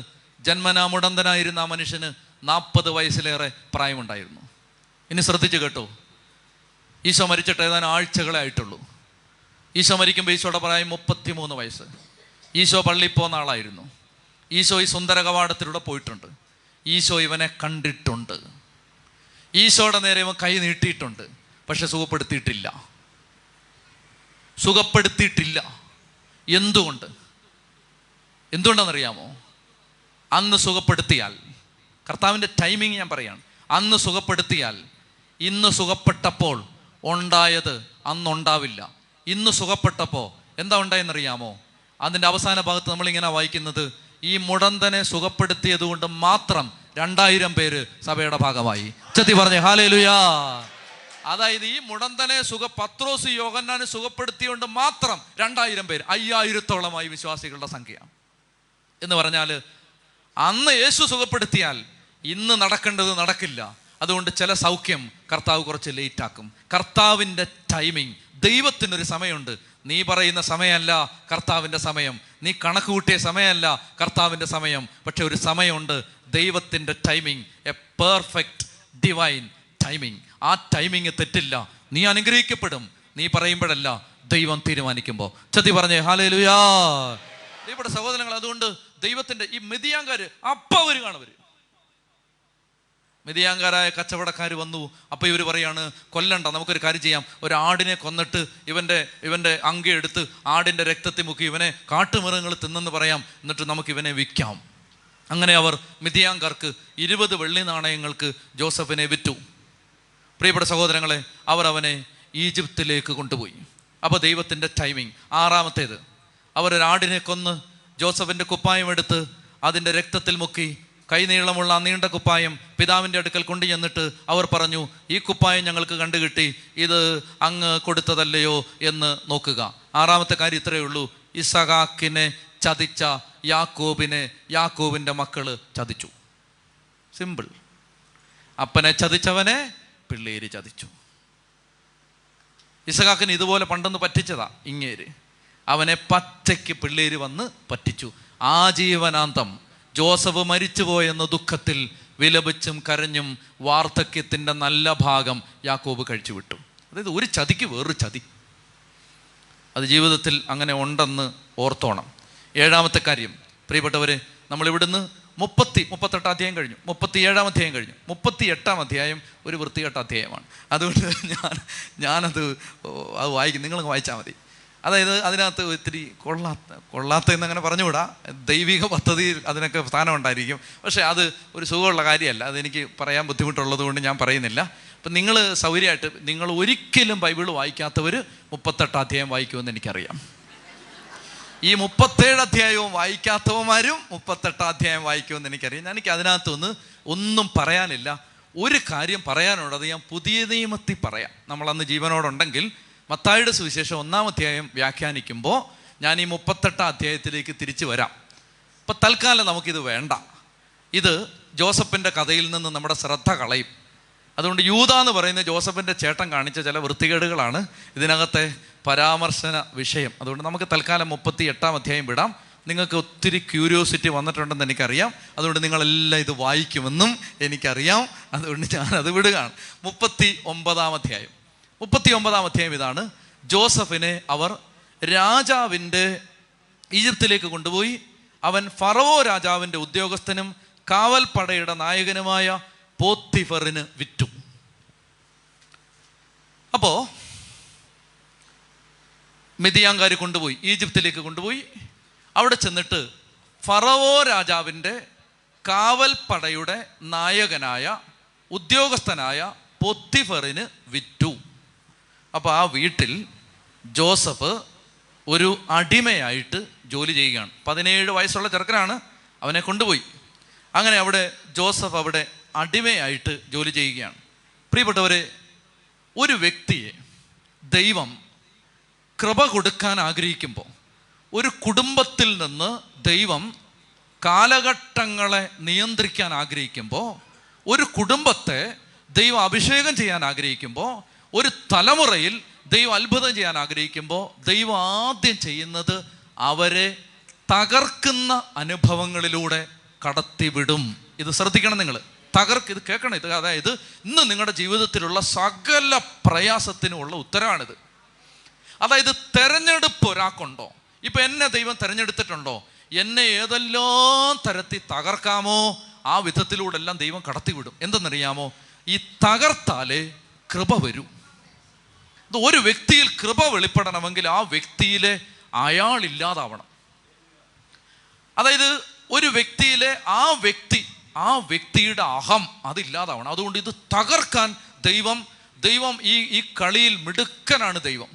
ജന്മനാ മുടന്തനായിരുന്ന ആ മനുഷ്യന് 40 വയസ്സിലേറെ പ്രായമുണ്ടായിരുന്നു. ഇനി ശ്രദ്ധിച്ചു കേട്ടോ, ഈശോ മരിച്ചിട്ട് ഏതാനും ആഴ്ചകളെ ആയിട്ടുള്ളൂ. ഈശോ മരിക്കുമ്പോൾ ഈശോയുടെ പ്രായം 33 വയസ്സ്. ഈശോ പള്ളിയിൽ പോകുന്ന ആളായിരുന്നു. ഈശോ ഈ സുന്ദരകവാടത്തിലൂടെ പോയിട്ടുണ്ട്. ഈശോ ഇവനെ കണ്ടിട്ടുണ്ട്. ഈശോയുടെ നേരെ ഇവൻ കൈ നീട്ടിയിട്ടുണ്ട്. പക്ഷെ സുഖപ്പെടുത്തിയിട്ടില്ല, സുഖപ്പെടുത്തിയിട്ടില്ല. എന്തുകൊണ്ടെന്നറിയാമോ? അന്ന് സുഖപ്പെടുത്തിയാൽ, കർത്താവിൻ്റെ ടൈമിങ് ഞാൻ പറയാണ്, അന്ന് സുഖപ്പെടുത്തിയാൽ ഇന്ന് സുഖപ്പെട്ടപ്പോൾ ഉണ്ടായത് അന്നുണ്ടാവില്ല. ഇന്ന് സുഖപ്പെട്ടപ്പോൾ എന്താ ഉണ്ടായെന്നറിയാമോ? അതിൻ്റെ അവസാന ഭാഗത്ത് നമ്മളിങ്ങനെ വായിക്കുന്നത്, ഈ മുടന്തനെ സുഖപ്പെടുത്തിയത് കൊണ്ട് മാത്രം 2000 പേര് സഭയുടെ ഭാഗമായി. ചത്തി പറഞ്ഞേ ഹല്ലേലൂയാ. അതായത് ഈ മുടന്തനെ പത്രോസ് യോഹന്നാനെ സുഖപ്പെടുത്തിയോണ്ട് മാത്രം 2000 പേര്, 5000ത്തോളമായി വിശ്വാസികളുടെ സംഖ്യ. എന്ന് പറഞ്ഞാൽ അന്ന് യേശു സുഖപ്പെടുത്തിയാൽ ഇന്ന് നടക്കേണ്ടത് നടക്കില്ല. അതുകൊണ്ട് ചില സൗഖ്യം കർത്താവ് കുറച്ച് ലേറ്റാക്കും. കർത്താവിൻ്റെ ടൈമിങ്, ദൈവത്തിനൊരു സമയമുണ്ട്. നീ പറയുന്ന സമയമല്ല കർത്താവിൻ്റെ സമയം, നീ കണക്ക് കൂട്ടിയ സമയമല്ല കർത്താവിൻ്റെ സമയം. പക്ഷെ ഒരു സമയമുണ്ട്, ദൈവത്തിൻ്റെ timing, a perfect divine timing. ആ ടൈമിങ് തെറ്റില്ല. നീ അനുഗ്രഹിക്കപ്പെടും, നീ പറയുമ്പോഴല്ല, ദൈവം തീരുമാനിക്കുമ്പോൾ. ചതി പറഞ്ഞേ ഹല്ലേലൂയാ. ഇവിടെ സഹോദരങ്ങൾ, അതുകൊണ്ട് ദൈവത്തിൻ്റെ ഈ മിദിയാൻകാര് അപ്പം അവർ കാണവര്, മിതിയാങ്കാരായ കച്ചവടക്കാർ വന്നു. അപ്പോൾ ഇവർ പറയാണ്, കൊല്ലണ്ട, നമുക്കൊരു കാര്യം ചെയ്യാം, ഒരാടിനെ കൊന്നിട്ട് ഇവൻ്റെ അങ്കി എടുത്ത് ആടിൻ്റെ രക്തത്തിൽ മുക്കി ഇവനെ കാട്ടുമൃഗങ്ങൾ തിന്നെന്ന് പറയാം, എന്നിട്ട് നമുക്കിവനെ വിൽക്കാം. അങ്ങനെ അവർ മിതിയാങ്കാർക്ക് 20 വെള്ളി നാണയങ്ങൾക്ക് ജോസഫിനെ വിറ്റു. പ്രിയപ്പെട്ട സഹോദരങ്ങളെ, അവർ അവനെ ഈജിപ്തിലേക്ക് കൊണ്ടുപോയി. അപ്പോൾ ദൈവത്തിൻ്റെ ടൈമിങ്. 6-ാമത്തേത്, അവരൊരാടിനെ കൊന്ന് ജോസഫിൻ്റെ കുപ്പായം എടുത്ത് അതിൻ്റെ രക്തത്തിൽ മുക്കി കൈനീളമുള്ള നീണ്ട കുപ്പായം പിതാവിൻ്റെ അടുക്കൽ കൊണ്ടു ചെന്നിട്ട് അവർ പറഞ്ഞു, ഈ കുപ്പായം ഞങ്ങൾക്ക് കണ്ടുകിട്ടി, ഇത് അങ്ങ് കൊടുത്തതല്ലയോ എന്ന് നോക്കുക. 6-മത്തെ കാര്യം ഇത്രയേ ഉള്ളൂ, ഇസഹാക്കിനെ ചതിച്ച യാക്കോബിനെ യാക്കോബിൻ്റെ മക്കൾ ചതിച്ചു. സിമ്പിൾ. അപ്പനെ ചതിച്ചവനെ പിള്ളേര് ചതിച്ചു. ഇസഹാക്കിന് ഇതുപോലെ പണ്ടെന്ന് പറ്റിച്ചതാ ഇങ്ങേര്. അവനെ പച്ചയ്ക്ക് പിള്ളേര് വന്ന് പറ്റിച്ചു. ആജീവനാന്തം ജോസഫ് മരിച്ചുപോയെന്ന ദുഃഖത്തിൽ വിലപിച്ചും കരഞ്ഞും വാർദ്ധക്യത്തിൻ്റെ നല്ല ഭാഗം യാക്കോബ് കഴിച്ചുവിട്ടു. അതായത് ഒരു ചതിക്ക് വേറൊരു ചതി. അത് ജീവിതത്തിൽ അങ്ങനെ ഉണ്ടെന്ന് ഓർത്തോണം. 7-ാമത്തെ കാര്യം പ്രിയപ്പെട്ടവരെ, നമ്മളിവിടുന്ന് 38 അധ്യായം കഴിഞ്ഞു, 37-ാം അധ്യായം കഴിഞ്ഞു. 38-ാം അധ്യായം ഒരു വൃത്തികെട്ട അധ്യായമാണ്. അതുകൊണ്ട് ഞാനത് വായിക്കും, നിങ്ങൾ വായിച്ചാൽ മതി. അതായത് അതിനകത്ത് ഒത്തിരി കൊള്ളാത്തതെന്ന് അങ്ങനെ പറഞ്ഞുകൂടാ, ദൈവിക പദ്ധതിയിൽ അതിനൊക്കെ സ്ഥാനം ഉണ്ടായിരിക്കും. പക്ഷേ അത് ഒരു സുഖമുള്ള കാര്യമല്ല, അതെനിക്ക് പറയാൻ ബുദ്ധിമുട്ടുള്ളത് കൊണ്ട് ഞാൻ പറയുന്നില്ല. അപ്പം നിങ്ങൾ സൗകര്യമായിട്ട്, നിങ്ങൾ ഒരിക്കലും ബൈബിൾ വായിക്കാത്തവർ 38-ാം അധ്യായം വായിക്കുമെന്ന് എനിക്കറിയാം. ഈ 37 അധ്യായവും വായിക്കാത്തവന്മാരും 38-ാം അധ്യായം വായിക്കുമെന്ന് എനിക്കറിയാം. എനിക്ക് അതിനകത്തുനിന്ന് ഒന്നും പറയാനില്ല. ഒരു കാര്യം പറയാനുണ്ട്, അത് ഞാൻ പുതിയ നിയമത്തിൽ പറയാം. നമ്മളന്ന് ജീവനോടുണ്ടെങ്കിൽ മത്തായിയുടെ സുവിശേഷം 1-ാം അധ്യായം വ്യാഖ്യാനിക്കുമ്പോൾ ഞാൻ ഈ 38-ാം അധ്യായത്തിലേക്ക് തിരിച്ചു വരാം. ഇപ്പം തൽക്കാലം നമുക്കിത് വേണ്ട, ഇത് ജോസഫിൻ്റെ കഥയിൽ നിന്ന് നമ്മുടെ ശ്രദ്ധ കളയും. അതുകൊണ്ട് യൂദ എന്ന് പറയുന്ന ജോസഫിൻ്റെ ചേട്ടൻ കാണിച്ച ചില വൃത്തികേടുകളാണ് ഇതിനകത്തെ പരാമർശന വിഷയം. അതുകൊണ്ട് നമുക്ക് തൽക്കാലം 38-ാം അധ്യായം വിടാം. നിങ്ങൾക്ക് ഒത്തിരി ക്യൂരിയോസിറ്റി വന്നിട്ടുണ്ടെന്ന് എനിക്കറിയാം. അതുകൊണ്ട് നിങ്ങളെല്ലാം ഇത് വായിക്കുമെന്നും എനിക്കറിയാം. അതുകൊണ്ട് ഞാനത് വിടുകയാണ്. 39-ാം അധ്യായം 39-ാം അധ്യായം ഇതാണ്. ജോസഫിനെ അവർ രാജാവിൻ്റെ ഈജിപ്തിലേക്ക് കൊണ്ടുപോയി. അവൻ ഫറവോ രാജാവിൻ്റെ ഉദ്യോഗസ്ഥനും കാവൽപ്പടയുടെ നായകനുമായ പോത്തിഫറിന് വിറ്റു. അപ്പോൾ മിദിയാൻകാർ കൊണ്ടുപോയി, ഈജിപ്തിലേക്ക് കൊണ്ടുപോയി. അവിടെ ചെന്നിട്ട് ഫറവോ രാജാവിൻ്റെ കാവൽപ്പടയുടെ നായകനായ ഉദ്യോഗസ്ഥനായ പോത്തിഫറിന് വിറ്റു. അപ്പോൾ ആ വീട്ടിൽ ജോസഫ് ഒരു അടിമയായിട്ട് ജോലി ചെയ്യുകയാണ്. 17 വയസ്സുള്ള ചെറുക്കനാണ്, അവനെ കൊണ്ടുപോയി. അങ്ങനെ അവിടെ ജോസഫ് അവിടെ അടിമയായിട്ട് ജോലി ചെയ്യുകയാണ്. പ്രിയപ്പെട്ടവരെ, ഒരു വ്യക്തിയെ ദൈവം കൃപ കൊടുക്കാൻ ആഗ്രഹിക്കുമ്പോൾ, ഒരു കുടുംബത്തിൽ നിന്ന് ദൈവം കാലഘട്ടങ്ങളെ നിയന്ത്രിക്കാൻ ആഗ്രഹിക്കുമ്പോൾ, ഒരു കുടുംബത്തെ ദൈവം അഭിഷേകം ചെയ്യാൻ ആഗ്രഹിക്കുമ്പോൾ, ഒരു തലമുറയിൽ ദൈവം അത്ഭുതം ചെയ്യാൻ ആഗ്രഹിക്കുമ്പോൾ ദൈവം ആദ്യം ചെയ്യുന്നത് അവരെ തകർക്കുന്ന അനുഭവങ്ങളിലൂടെ കടത്തിവിടും. ഇത് ശ്രദ്ധിക്കണം, നിങ്ങൾ ഇത് കേൾക്കണം. ഇത് അതായത് ഇന്ന് നിങ്ങളുടെ ജീവിതത്തിലുള്ള സകല പ്രയാസത്തിനുമുള്ള ഉത്തരവാണിത്. അതായത് തെരഞ്ഞെടുപ്പ് ഒരാൾക്കുണ്ടോ? ഇപ്പം എന്നെ ദൈവം തിരഞ്ഞെടുത്തിട്ടുണ്ടോ? എന്നെ ഏതെല്ലാം തരത്തിൽ തകർക്കാമോ ആ വിധത്തിലൂടെ എല്ലാം ദൈവം കടത്തിവിടും. എന്തെന്നറിയാമോ? ഈ തകർത്താലേ കൃപ വരൂ. ഇത് ഒരു വ്യക്തിയിൽ കൃപ വെളിപ്പെടണമെങ്കിൽ ആ വ്യക്തിയിലെ അയാളില്ലാതാവണം. അതായത് ഒരു വ്യക്തിയിലെ ആ വ്യക്തിയുടെ അഹം അതില്ലാതാവണം. അതുകൊണ്ട് ഇത് തകർക്കാൻ ദൈവം ഈ കളിയിൽ മിടുക്കനാണ്. ദൈവം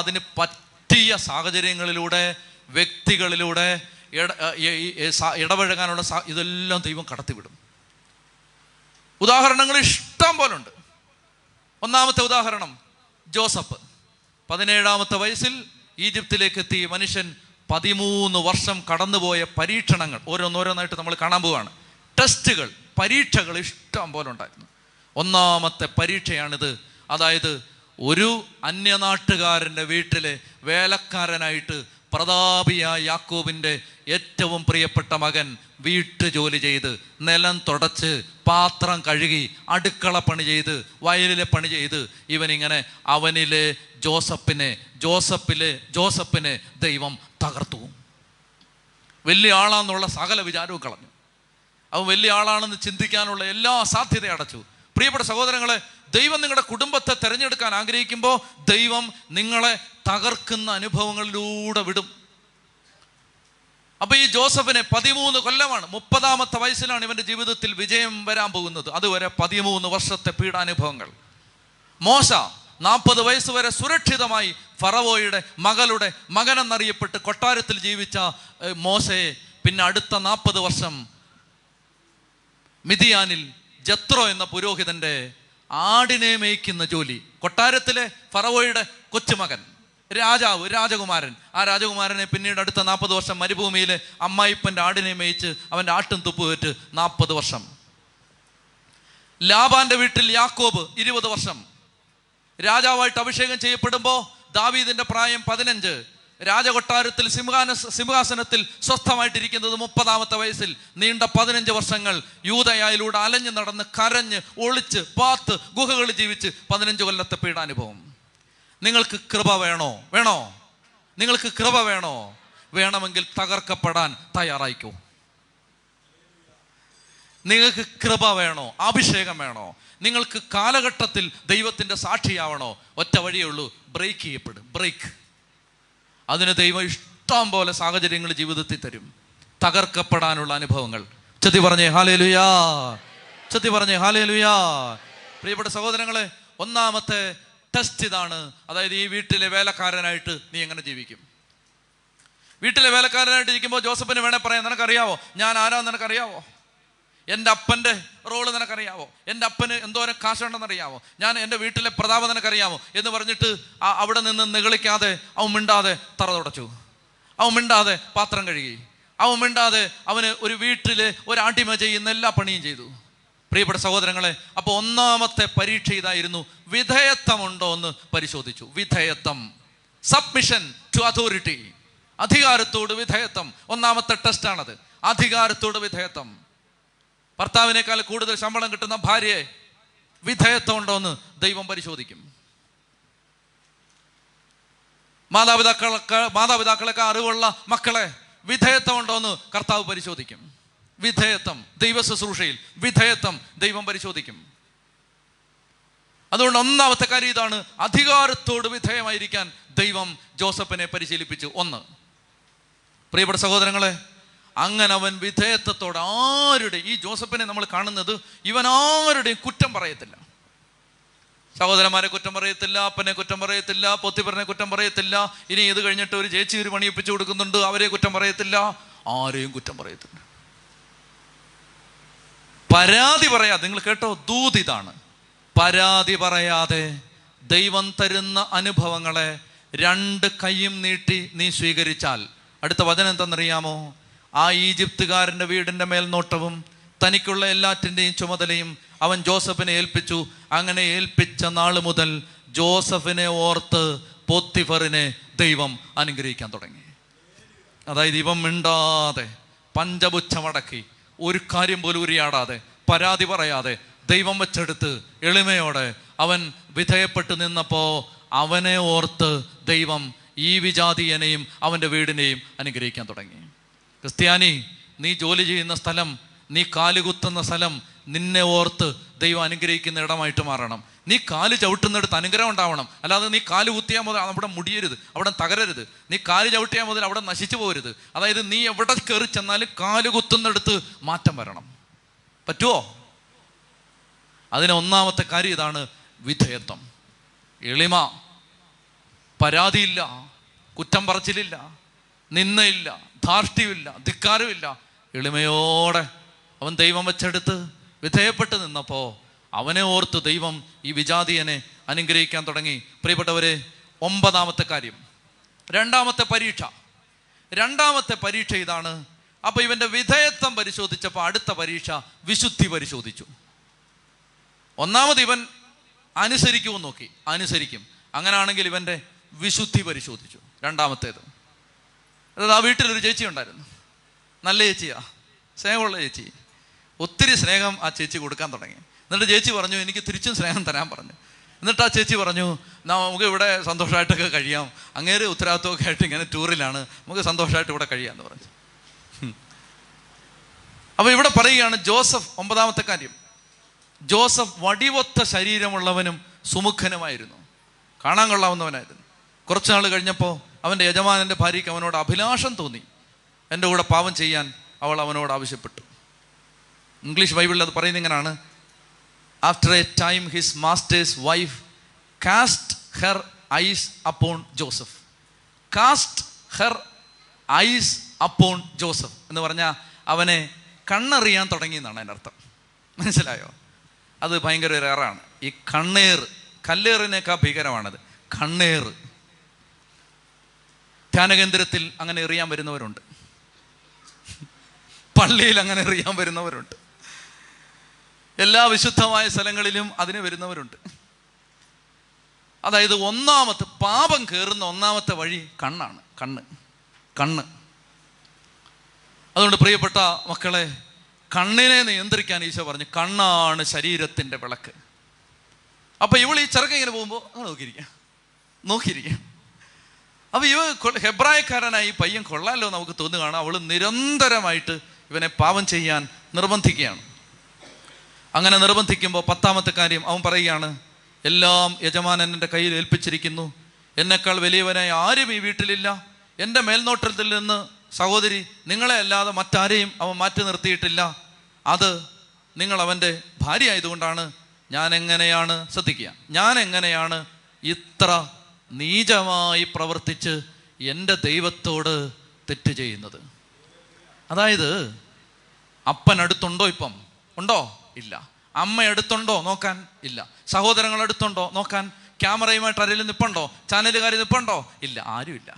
അതിന് പറ്റിയ സാഹചര്യങ്ങളിലൂടെ, വ്യക്തികളിലൂടെ ഇടപഴകാനുള്ള ഇതെല്ലാം ദൈവം കടത്തിവിടും. ഉദാഹരണങ്ങൾ ഇഷ്ടം പോലെ ഉണ്ട്. ഒന്നാമത്തെ ഉദാഹരണം ജോസഫ്. 17-ാമത്തെ വയസ്സിൽ ഈജിപ്തിലേക്ക് എത്തിയ മനുഷ്യൻ 13 വർഷം കടന്നുപോയ പരീക്ഷണങ്ങൾ ഓരോന്നോരോന്നായിട്ട് നമ്മൾ കാണാൻ പോവുകയാണ്. ടെസ്റ്റുകൾ, പരീക്ഷകൾ ഇഷ്ടം പോലെ ഉണ്ടായിരുന്നു. ഒന്നാമത്തെ പരീക്ഷയാണിത്. അതായത് ഒരു അന്യനാട്ടുകാരൻ്റെ വീട്ടിലെ വേലക്കാരനായിട്ട് പ്രതാപിയായ യാക്കോബിൻ്റെ ഏറ്റവും പ്രിയപ്പെട്ട മകൻ വീട്ടുജോലി ചെയ്ത്, നിലം തുടച്ച്, പാത്രം കഴുകി, അടുക്കള പണി ചെയ്ത്, വയലിലെ പണി ചെയ്ത് ഇവനിങ്ങനെ അവനിലെ ജോസഫിനെ ദൈവം തകർത്തു. വലിയ ആളാന്നുള്ള സകല വിചാരവും കളഞ്ഞു. അവൻ വലിയ ആളാണെന്ന് ചിന്തിക്കാനുള്ള എല്ലാ സാധ്യതയും അടച്ചു. പ്രിയപ്പെട്ട സഹോദരങ്ങളെ, ദൈവം നിങ്ങളുടെ കുടുംബത്തെ തിരഞ്ഞെടുക്കാൻ ആഗ്രഹിക്കുമ്പോൾ ദൈവം നിങ്ങളെ തകർക്കുന്ന അനുഭവങ്ങളിലൂടെ വിടും. അപ്പൊ ഈ ജോസഫിനെ 13 കൊല്ലമാണ്, 30-ാമത്തെ വയസ്സിലാണ് ഇവന്റെ ജീവിതത്തിൽ വിജയം വരാൻ പോകുന്നത്. അതുവരെ 13 വർഷത്തെ പീഡാനുഭവങ്ങൾ. മോശ 40 വയസ്സ് വരെ സുരക്ഷിതമായി ഫറവോയുടെ മകളുടെ മകനെന്നറിയപ്പെട്ട് കൊട്ടാരത്തിൽ ജീവിച്ച മോശയെ പിന്നെ അടുത്ത 40 വർഷം മിദിയാനിൽ ജത്രോ എന്ന പുരോഹിതന്റെ ആടിനെ മേയ്ക്കുന്ന ജോലി. കൊട്ടാരത്തിലെ ഫറവോയുടെ കൊച്ചുമകൻ, രാജകുമാരൻ. ആ രാജകുമാരനെ പിന്നീട് അടുത്ത 40 വർഷം മരുഭൂമിയിലെ അമ്മായിപ്പൻ്റെ ആടിനെ മേയിച്ച് അവൻ്റെ ആട്ടും തുപ്പുവേറ്റ് 40 വർഷം. ലാബാന്റെ വീട്ടിൽ യാക്കോബ് 20 വർഷം രാജാവായിട്ട് അഭിഷേകം ചെയ്യപ്പെടുമ്പോൾ ദാവീദിന്റെ പ്രായം 15. രാജകൊട്ടാരത്തിൽ സിംഹാസനത്തിൽ സ്വസ്ഥമായിട്ടിരിക്കുന്നത് 30-ാമത്തെ വയസ്സിൽ. നീണ്ട 15 വർഷങ്ങൾ യൂദയായിലൂടെ അലഞ്ഞു നടന്ന്, കരഞ്ഞ്, ഒളിച്ച്, പാത്ത്, ഗുഹകളിൽ ജീവിച്ച് 15 കൊല്ലത്തെ പീഡാനുഭവം. നിങ്ങൾക്ക് കൃപ വേണോ? നിങ്ങൾക്ക് കൃപ വേണോ? വേണമെങ്കിൽ തകർക്കപ്പെടാൻ തയ്യാറായിക്കോ. നിങ്ങൾക്ക് കൃപ വേണോ? അഭിഷേകം വേണോ? നിങ്ങൾക്ക് കാലഘട്ടത്തിൽ ദൈവത്തിൻ്റെ സാക്ഷിയാവണോ? ഒറ്റ വഴിയേ ഉള്ളൂ, ബ്രേക്ക് ചെയ്യപ്പെടും. ബ്രേക്ക്. അതിന് ദൈവം ഇഷ്ടം പോലെ സാഹചര്യങ്ങൾ ജീവിതത്തിൽ തരും. തകർക്കപ്പെടാനുള്ള അനുഭവങ്ങൾ. ചെത്തി പറഞ്ഞേ ഹല്ലേലൂയാ, ചെത്തി പറഞ്ഞേ ഹല്ലേലൂയാ. പ്രിയപ്പെട്ട സഹോദരങ്ങളെ, ഒന്നാമത്തെ ടെസ്റ്റ് ഇതാണ്. അതായത് ഈ വീട്ടിലെ വേലക്കാരനായിട്ട് നീ എങ്ങനെ ജീവിക്കും? വീട്ടിലെ വേലക്കാരനായിട്ട് ഇരിക്കുമ്പോൾ ജോസഫിന് വേണേൽ പറയാം, നിനക്കറിയാവോ ഞാൻ ആരാന്ന്? നിനക്കറിയാവോ എൻ്റെ അപ്പൻ്റെ റോള്? നിനക്കറിയാവോ എൻ്റെ അപ്പന് എന്തോരം കാശുണ്ടെന്നറിയാവോ? ഞാൻ എൻ്റെ വീട്ടിലെ പ്രതാപം നിനക്കറിയാമോ എന്ന് പറഞ്ഞിട്ട് അവിടെ നിന്ന് നിഗളിക്കാതെ അവൻ മിണ്ടാതെ തറ തുടച്ചു, അവൻ മിണ്ടാതെ പാത്രം കഴുകി, അവൻ മിണ്ടാതെ അവന് ഒരു വീട്ടിലെ ഒരു അടിമ ചെയ്യുന്ന എല്ലാ പണിയും ചെയ്തു. പ്രിയപ്പെട്ട സഹോദരങ്ങളെ, അപ്പോൾ ഒന്നാമത്തെ പരീക്ഷ ഇതായിരുന്നു. വിധേയത്വമുണ്ടോ എന്ന് പരിശോധിച്ചു. വിധേയത്വം, സബ്മിഷൻ ടു അതോറിറ്റി, അധികാരത്തോട് വിധേയത്വം. ഒന്നാമത്തെ ടെസ്റ്റാണത്, അധികാരത്തോട് വിധേയത്വം. ഭർത്താവിനേക്കാൾ കൂടുതൽ ശമ്പളം കിട്ടുന്ന ഭാര്യയെ വിധേയത്വം ഉണ്ടോ എന്ന് ദൈവം പരിശോധിക്കും. മാതാപിതാക്കളൊക്കെ അറിവുള്ള മക്കളെ വിധേയത്വം ഉണ്ടോ എന്ന് കർത്താവ് പരിശോധിക്കും. വിധേയത്വം ദൈവ ശുശ്രൂഷയിൽ, വിധേയത്വം ദൈവം പരിശോധിക്കും. അതുകൊണ്ട് ഒന്നാമത്തെ കാര്യം ഇതാണ്, അധികാരത്തോട് വിധേയമായിരിക്കാൻ ദൈവം ജോസഫിനെ പരിശീലിപ്പിച്ചു. ഒന്ന്, പ്രിയപ്പെട്ട സഹോദരങ്ങളെ, അങ്ങനെ അവൻ വിധേയത്വത്തോടെ ഈ ജോസഫിനെ നമ്മൾ കാണുന്നത്, ഇവൻ ആരുടെയും കുറ്റം പറയത്തില്ല. സഹോദരന്മാരെ കുറ്റം പറയത്തില്ല, അപ്പനെ കുറ്റം പറയത്തില്ല, പോത്തിഫറിനെ കുറ്റം പറയത്തില്ല, ഇനി ഇത് കഴിഞ്ഞിട്ട് ഒരു ചേച്ചി ഒരു പണിയിപ്പിച്ചു കൊടുക്കുന്നുണ്ട് അവരെ കുറ്റം പറയത്തില്ല, ആരെയും കുറ്റം പറയത്തില്ല. പരാതി പറയാതെ, നിങ്ങൾ കേട്ടോ, ദൂതിതാണ്, പരാതി പറയാതെ ദൈവം തരുന്ന അനുഭവങ്ങളെ 2 കൈയും നീട്ടി നീ സ്വീകരിച്ചാൽ, അടുത്ത വചനം എന്തെന്നറിയാമോ? ആ ഈജിപ്തുകാരൻ്റെ വീടിൻ്റെ മേൽനോട്ടവും തനിക്കുള്ള എല്ലാറ്റിൻ്റെയും ചുമതലയും അവൻ ജോസഫിനെ ഏൽപ്പിച്ചു. അങ്ങനെ ഏൽപ്പിച്ച നാൾ മുതൽ ജോസഫിനെ ഓർത്ത് പോത്തിഫറിനെ ദൈവം അനുഗ്രഹിക്കാൻ തുടങ്ങി. അതായത് ഇവൻ മിണ്ടാതെ പഞ്ചപുച്ഛമടക്കി ഒരു കാര്യം പോലും ഉരിയാടാതെ പരാതി പറയാതെ ദൈവം വെച്ചെടുത്ത് എളിമയോടെ അവൻ വിധേയപ്പെട്ട് നിന്നപ്പോൾ അവനെ ഓർത്ത് ദൈവം ഈ വിജാതീയനെയും അവൻ്റെ വീടിനെയും അനുഗ്രഹിക്കാൻ തുടങ്ങി. ക്രിസ്ത്യാനി, നീ ജോലി ചെയ്യുന്ന സ്ഥലം, നീ കാലുകുത്തുന്ന സ്ഥലം നിന്നെ ഓർത്ത് ദൈവം അനുഗ്രഹിക്കുന്ന ഇടമായിട്ട് മാറണം. നീ കാല് ചവിട്ടുന്നിടത്ത് അനുഗ്രഹം ഉണ്ടാവണം. അല്ലാതെ നീ കാല് കുത്തിയാൽ മുതൽ അവിടെ മുടിയരുത്, അവിടെ തകരരുത്. നീ കാല് ചവിട്ടിയാൽ മുതൽ അവിടെ നശിച്ചു പോകരുത്. അതായത് നീ എവിടെ കയറി ചെന്നാലും കാല് കുത്തുന്നിടത്ത് മാറ്റം വരണം. പറ്റുമോ? അതിന് ഒന്നാമത്തെ കാര്യം ഇതാണ്, വിധേയത്വം, എളിമ, പരാതിയില്ല, കുറ്റം പറച്ചിലില്ല, നിന്നയില്ല, ധാർഷ്ട്യമില്ല, ധിക്കാരമില്ല. എളിമയോടെ അവൻ ദൈവം വെച്ചെടുത്ത് വിധേയപ്പെട്ട് നിന്നപ്പോൾ അവനെ ഓർത്ത് ദൈവം ഈ വിജാതീയനെ അനുഗ്രഹിക്കാൻ തുടങ്ങി. പ്രിയപ്പെട്ടവരെ, ഒമ്പതാമത്തെ കാര്യം, രണ്ടാമത്തെ പരീക്ഷ ഇതാണ്. അപ്പോൾ ഇവൻ്റെ വിധേയത്വം പരിശോധിച്ചപ്പോൾ അടുത്ത പരീക്ഷ വിശുദ്ധി പരിശോധിച്ചു. ഒന്നാമത് ഇവൻ അനുസരിക്കുമെന്ന് നോക്കി, അനുസരിക്കും, അങ്ങനാണെങ്കിൽ ഇവൻ്റെ വിശുദ്ധി പരിശോധിച്ചു. രണ്ടാമത്തേത്, അതായത് ആ വീട്ടിലൊരു ചേച്ചി ഉണ്ടായിരുന്നു, നല്ല ചേച്ചിയാണ്, സ്നേഹമുള്ള ചേച്ചി. ഒത്തിരി സ്നേഹം ആ ചേച്ചി കൊടുക്കാൻ തുടങ്ങി. എന്നിട്ട് ചേച്ചി പറഞ്ഞു, എനിക്ക് തിരിച്ചും സ്നേഹം തരാൻ പറഞ്ഞു. എന്നിട്ട് ആ ചേച്ചി പറഞ്ഞു, നമുക്ക് ഇവിടെ സന്തോഷമായിട്ടൊക്കെ കഴിയാം, അങ്ങേര് ഉത്തരവാദിത്തമൊക്കെ ആയിട്ട് ഇങ്ങനെ ടൂറിലാണ്, നമുക്ക് സന്തോഷമായിട്ട് ഇവിടെ കഴിയാമെന്ന് പറഞ്ഞു. അപ്പോൾ ഇവിടെ പറയുകയാണ് ജോസഫ്, ഒമ്പതാമത്തെ കാര്യം, ജോസഫ് വടിവൊത്ത ശരീരമുള്ളവനും സുമുഖനുമായിരുന്നു, കാണാൻ കൊള്ളാവുന്നവനായിരുന്നു. കുറച്ച് നാൾ കഴിഞ്ഞപ്പോൾ അവൻ്റെ യജമാനൻ്റെ ഭാര്യയ്ക്ക് അവനോട് അഭിലാഷം തോന്നി. എൻ്റെ കൂടെ പാപം ചെയ്യാൻ അവൾ അവനോട് ആവശ്യപ്പെട്ടു. ഇംഗ്ലീഷ് ബൈബിളിൽ അത് പറയുന്നത് ഇങ്ങനെയാണ്, after a time his master's wife cast her eyes upon Joseph. Cast her eyes upon Joseph എന്ന് പറഞ്ഞാൽ അവനെ കണ്ണെറിയാൻ തുടങ്ങി എന്നാണ് അതിൻ്റെ അർത്ഥം. മനസ്സിലായോ? അത് ഭയങ്കര ഒരു എറാണ്. ഈ കണ്ണേർ കല്ലേറിനേക്കാൾ ഭീകരമാണത്, കണ്ണേർ. ധ്യാനകേന്ദ്രത്തിൽ അങ്ങനെ എറിയാൻ വരുന്നവരുണ്ട്, പള്ളിയിൽ അങ്ങനെ എറിയാൻ വരുന്നവരുണ്ട്, എല്ലാ വിശുദ്ധമായ സ്ഥലങ്ങളിലും അതിന് വരുന്നവരുണ്ട്. അതായത് ഒന്നാമത്തെ പാപം കയറുന്ന ഒന്നാമത്തെ വഴി കണ്ണാണ്, കണ്ണ്. അതുകൊണ്ട് പ്രിയപ്പെട്ട മക്കളെ, കണ്ണിനെ നിയന്ത്രിക്കാൻ ഈശോ പറഞ്ഞു, കണ്ണാണ് ശരീരത്തിൻ്റെ വിളക്ക്. അപ്പോൾ ഇവൾ ഈ ചെറുക്ക ഇങ്ങനെ പോകുമ്പോൾ അങ്ങനെ നോക്കിയിരിക്കുക. അപ്പോൾ ഇവ ഹെബ്രായക്കാരനായി പയ്യൻ കൊള്ളാമല്ലോ നമുക്ക് തോന്നുകയാണ്. അവൾ നിരന്തരമായിട്ട് ഇവനെ പാപം ചെയ്യാൻ നിർബന്ധിക്കുകയാണ്. അങ്ങനെ നിർബന്ധിക്കുമ്പോൾ പത്താമത്തെ കാര്യം അവൻ പറയുകയാണ്, എല്ലാം യജമാനൻ എൻ്റെ കയ്യിൽ ഏൽപ്പിച്ചിരിക്കുന്നു, എന്നെക്കാൾ വലിയവനായി ആരും ഈ വീട്ടിലില്ല, എൻ്റെ മേൽനോട്ടത്തിൽ നിന്ന് സഹോദരി നിങ്ങളെ അല്ലാതെ മറ്റാരെയും അവൻ മാറ്റി നിർത്തിയിട്ടില്ല, അത് നിങ്ങൾ അവൻ്റെ ഭാര്യ ആയതുകൊണ്ടാണ്. ഞാൻ എങ്ങനെയാണ് ഇത്ര നീചമായി പ്രവർത്തിച്ച് എൻ്റെ ദൈവത്തോട് തെറ്റ് ചെയ്യുന്നത്? അതായത് അപ്പൻ അടുത്തുണ്ടോ? ഇപ്പം ഉണ്ടോ? ഇല്ല. അമ്മ അടുത്തുണ്ടോ? നോക്കാൻ ഇല്ല. സഹോദരങ്ങൾ അടുത്തുണ്ടോ? നോക്കാൻ. ക്യാമറയുമായിട്ട് ആരെങ്കിലും നിൽപ്പുണ്ടോ? ചാനലുകാർ നിൽപ്പുണ്ടോ? ഇല്ല. ആരുമില്ല.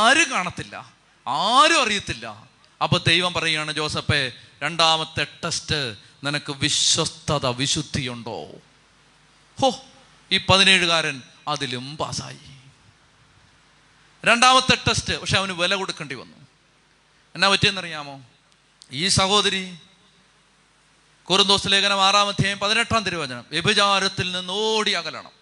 ആരും കാണത്തില്ല, ആരും അറിയത്തില്ല. അപ്പോൾ ദൈവം പറയുകയാണ്, ജോസഫേ, രണ്ടാമത്തെ ടെസ്റ്റ്, നിനക്ക് വിശ്വസ്തത വിശുദ്ധിയുണ്ടോ? ഹോ, ഈ 17-കാരൻ അതിലും പാസ്സായി. രണ്ടാമത്തെ ടെസ്റ്റ്, പക്ഷെ അവന് വില കൊടുക്കേണ്ടി വന്നു. എന്നാ പറ്റിയെന്നറിയാമോ? ഈ സഹോദരി, കൊറിന്തോസ് ലേഖനം 6:18 വ്യഭിചാരത്തിൽ നിന്ന് ഓടി അകലണം.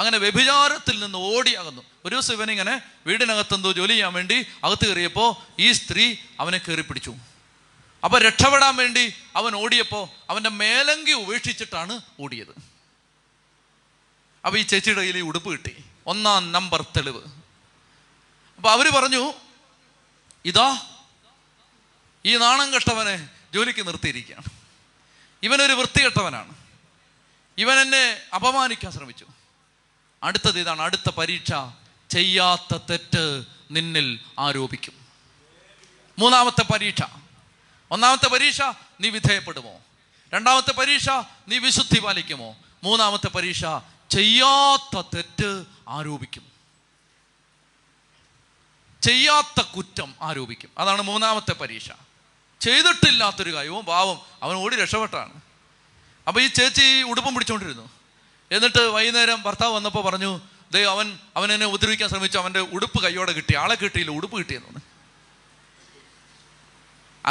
അങ്ങനെ വ്യഭിചാരത്തിൽ നിന്ന് ഓടിയാകുന്നു. ഒരു ദിവസം ഇവനിങ്ങനെ വീടിനകത്തെന്തോ ജോലി ചെയ്യാൻ വേണ്ടി അകത്ത് കയറിയപ്പോൾ ഈ സ്ത്രീ അവനെ കയറി പിടിച്ചു. അപ്പോൾ രക്ഷപ്പെടാൻ വേണ്ടി അവൻ ഓടിയപ്പോൾ അവൻ്റെ മേലങ്കി ഉപേക്ഷിച്ചിട്ടാണ് ഓടിയത്. അപ്പോൾ ഈ ചേച്ചിയുടെ കയ്യിൽ ഈ ഉടുപ്പ് കിട്ടി, 1-ാം നമ്പർ തെളിവ്. അപ്പോൾ അവർ പറഞ്ഞു, ഇതാ ഈ നാണം കെട്ടവനെ ജോലിക്ക് നിർത്തിയിരിക്കുകയാണ്, ഇവനൊരു വൃത്തികെട്ടവനാണ്, ഇവൻ എന്നെ അപമാനിക്കാൻ ശ്രമിച്ചു. അടുത്തത് ഇതാണ്, അടുത്ത പരീക്ഷ, ചെയ്യാത്ത തെറ്റ് നിന്നിൽ ആരോപിക്കും. മൂന്നാമത്തെ പരീക്ഷ. ഒന്നാമത്തെ പരീക്ഷ, നീ വിധേയപ്പെടുമോ? രണ്ടാമത്തെ പരീക്ഷ, നീ വിശുദ്ധി പാലിക്കുമോ? മൂന്നാമത്തെ പരീക്ഷ, ചെയ്യാത്ത തെറ്റ് ആരോപിക്കും, ചെയ്യാത്ത കുറ്റം ആരോപിക്കും. അതാണ് മൂന്നാമത്തെ പരീക്ഷ, ചെയ്തിട്ടില്ലാത്തൊരു കാര്യവും. പാവം, അവൻ ഓടി രക്ഷപ്പെട്ടാണ്. അപ്പോൾ ഈ ചേച്ചി ഉടുപ്പം പിടിച്ചുകൊണ്ടിരുന്നു. എന്നിട്ട് വൈകുന്നേരം ഭർത്താവ് വന്നപ്പോൾ പറഞ്ഞു, ദേ അവനെന്നെ ഉപദ്രവിക്കാൻ ശ്രമിച്ചു, അവൻ്റെ ഉടുപ്പ് കയ്യോടെ കിട്ടി, ആളെ കിട്ടിയില്ല, ഉടുപ്പ് കിട്ടിയെന്നാണ്.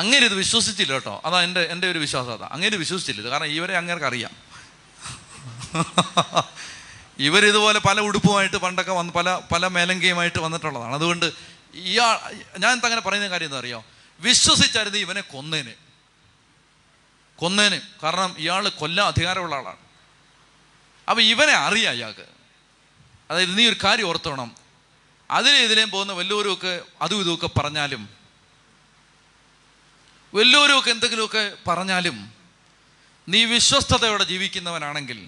അങ്ങനെ ഇത് വിശ്വസിച്ചില്ല കേട്ടോ. അതാ എൻ്റെ ഒരു വിശ്വാസം, അതാ അങ്ങനെ വിശ്വസിച്ചില്ല. കാരണം ഇവരെ അങ്ങേർക്ക് അറിയാം, ഇവരിതുപോലെ പല ഉടുപ്പുമായിട്ട് പണ്ടൊക്കെ വന്ന് പല പല മേലങ്കയുമായിട്ട് വന്നിട്ടുള്ളതാണ്. അതുകൊണ്ട് ഇയാൾ, ഞാൻ അങ്ങനെ പറയുന്ന കാര്യം എന്താ അറിയാമോ, വിശ്വസിച്ചായിരുന്നു ഇവനെ കൊന്നേനെ. കാരണം ഇയാൾ കൊല്ലാൻ അധികാരമുള്ള ആളാണ്. അപ്പം ഇവനെ അറിയാം ഇയാൾക്ക്. അതായത് നീ ഒരു കാര്യം ഓർത്തോണം, അതിലെതിലേയും പോകുന്ന വല്ലവരുമൊക്കെ അതും ഇതുമൊക്കെ പറഞ്ഞാലും, വല്ലവരുമൊക്കെ എന്തെങ്കിലുമൊക്കെ പറഞ്ഞാലും, നീ വിശ്വസ്തയോടെ ജീവിക്കുന്നവനാണെങ്കിൽ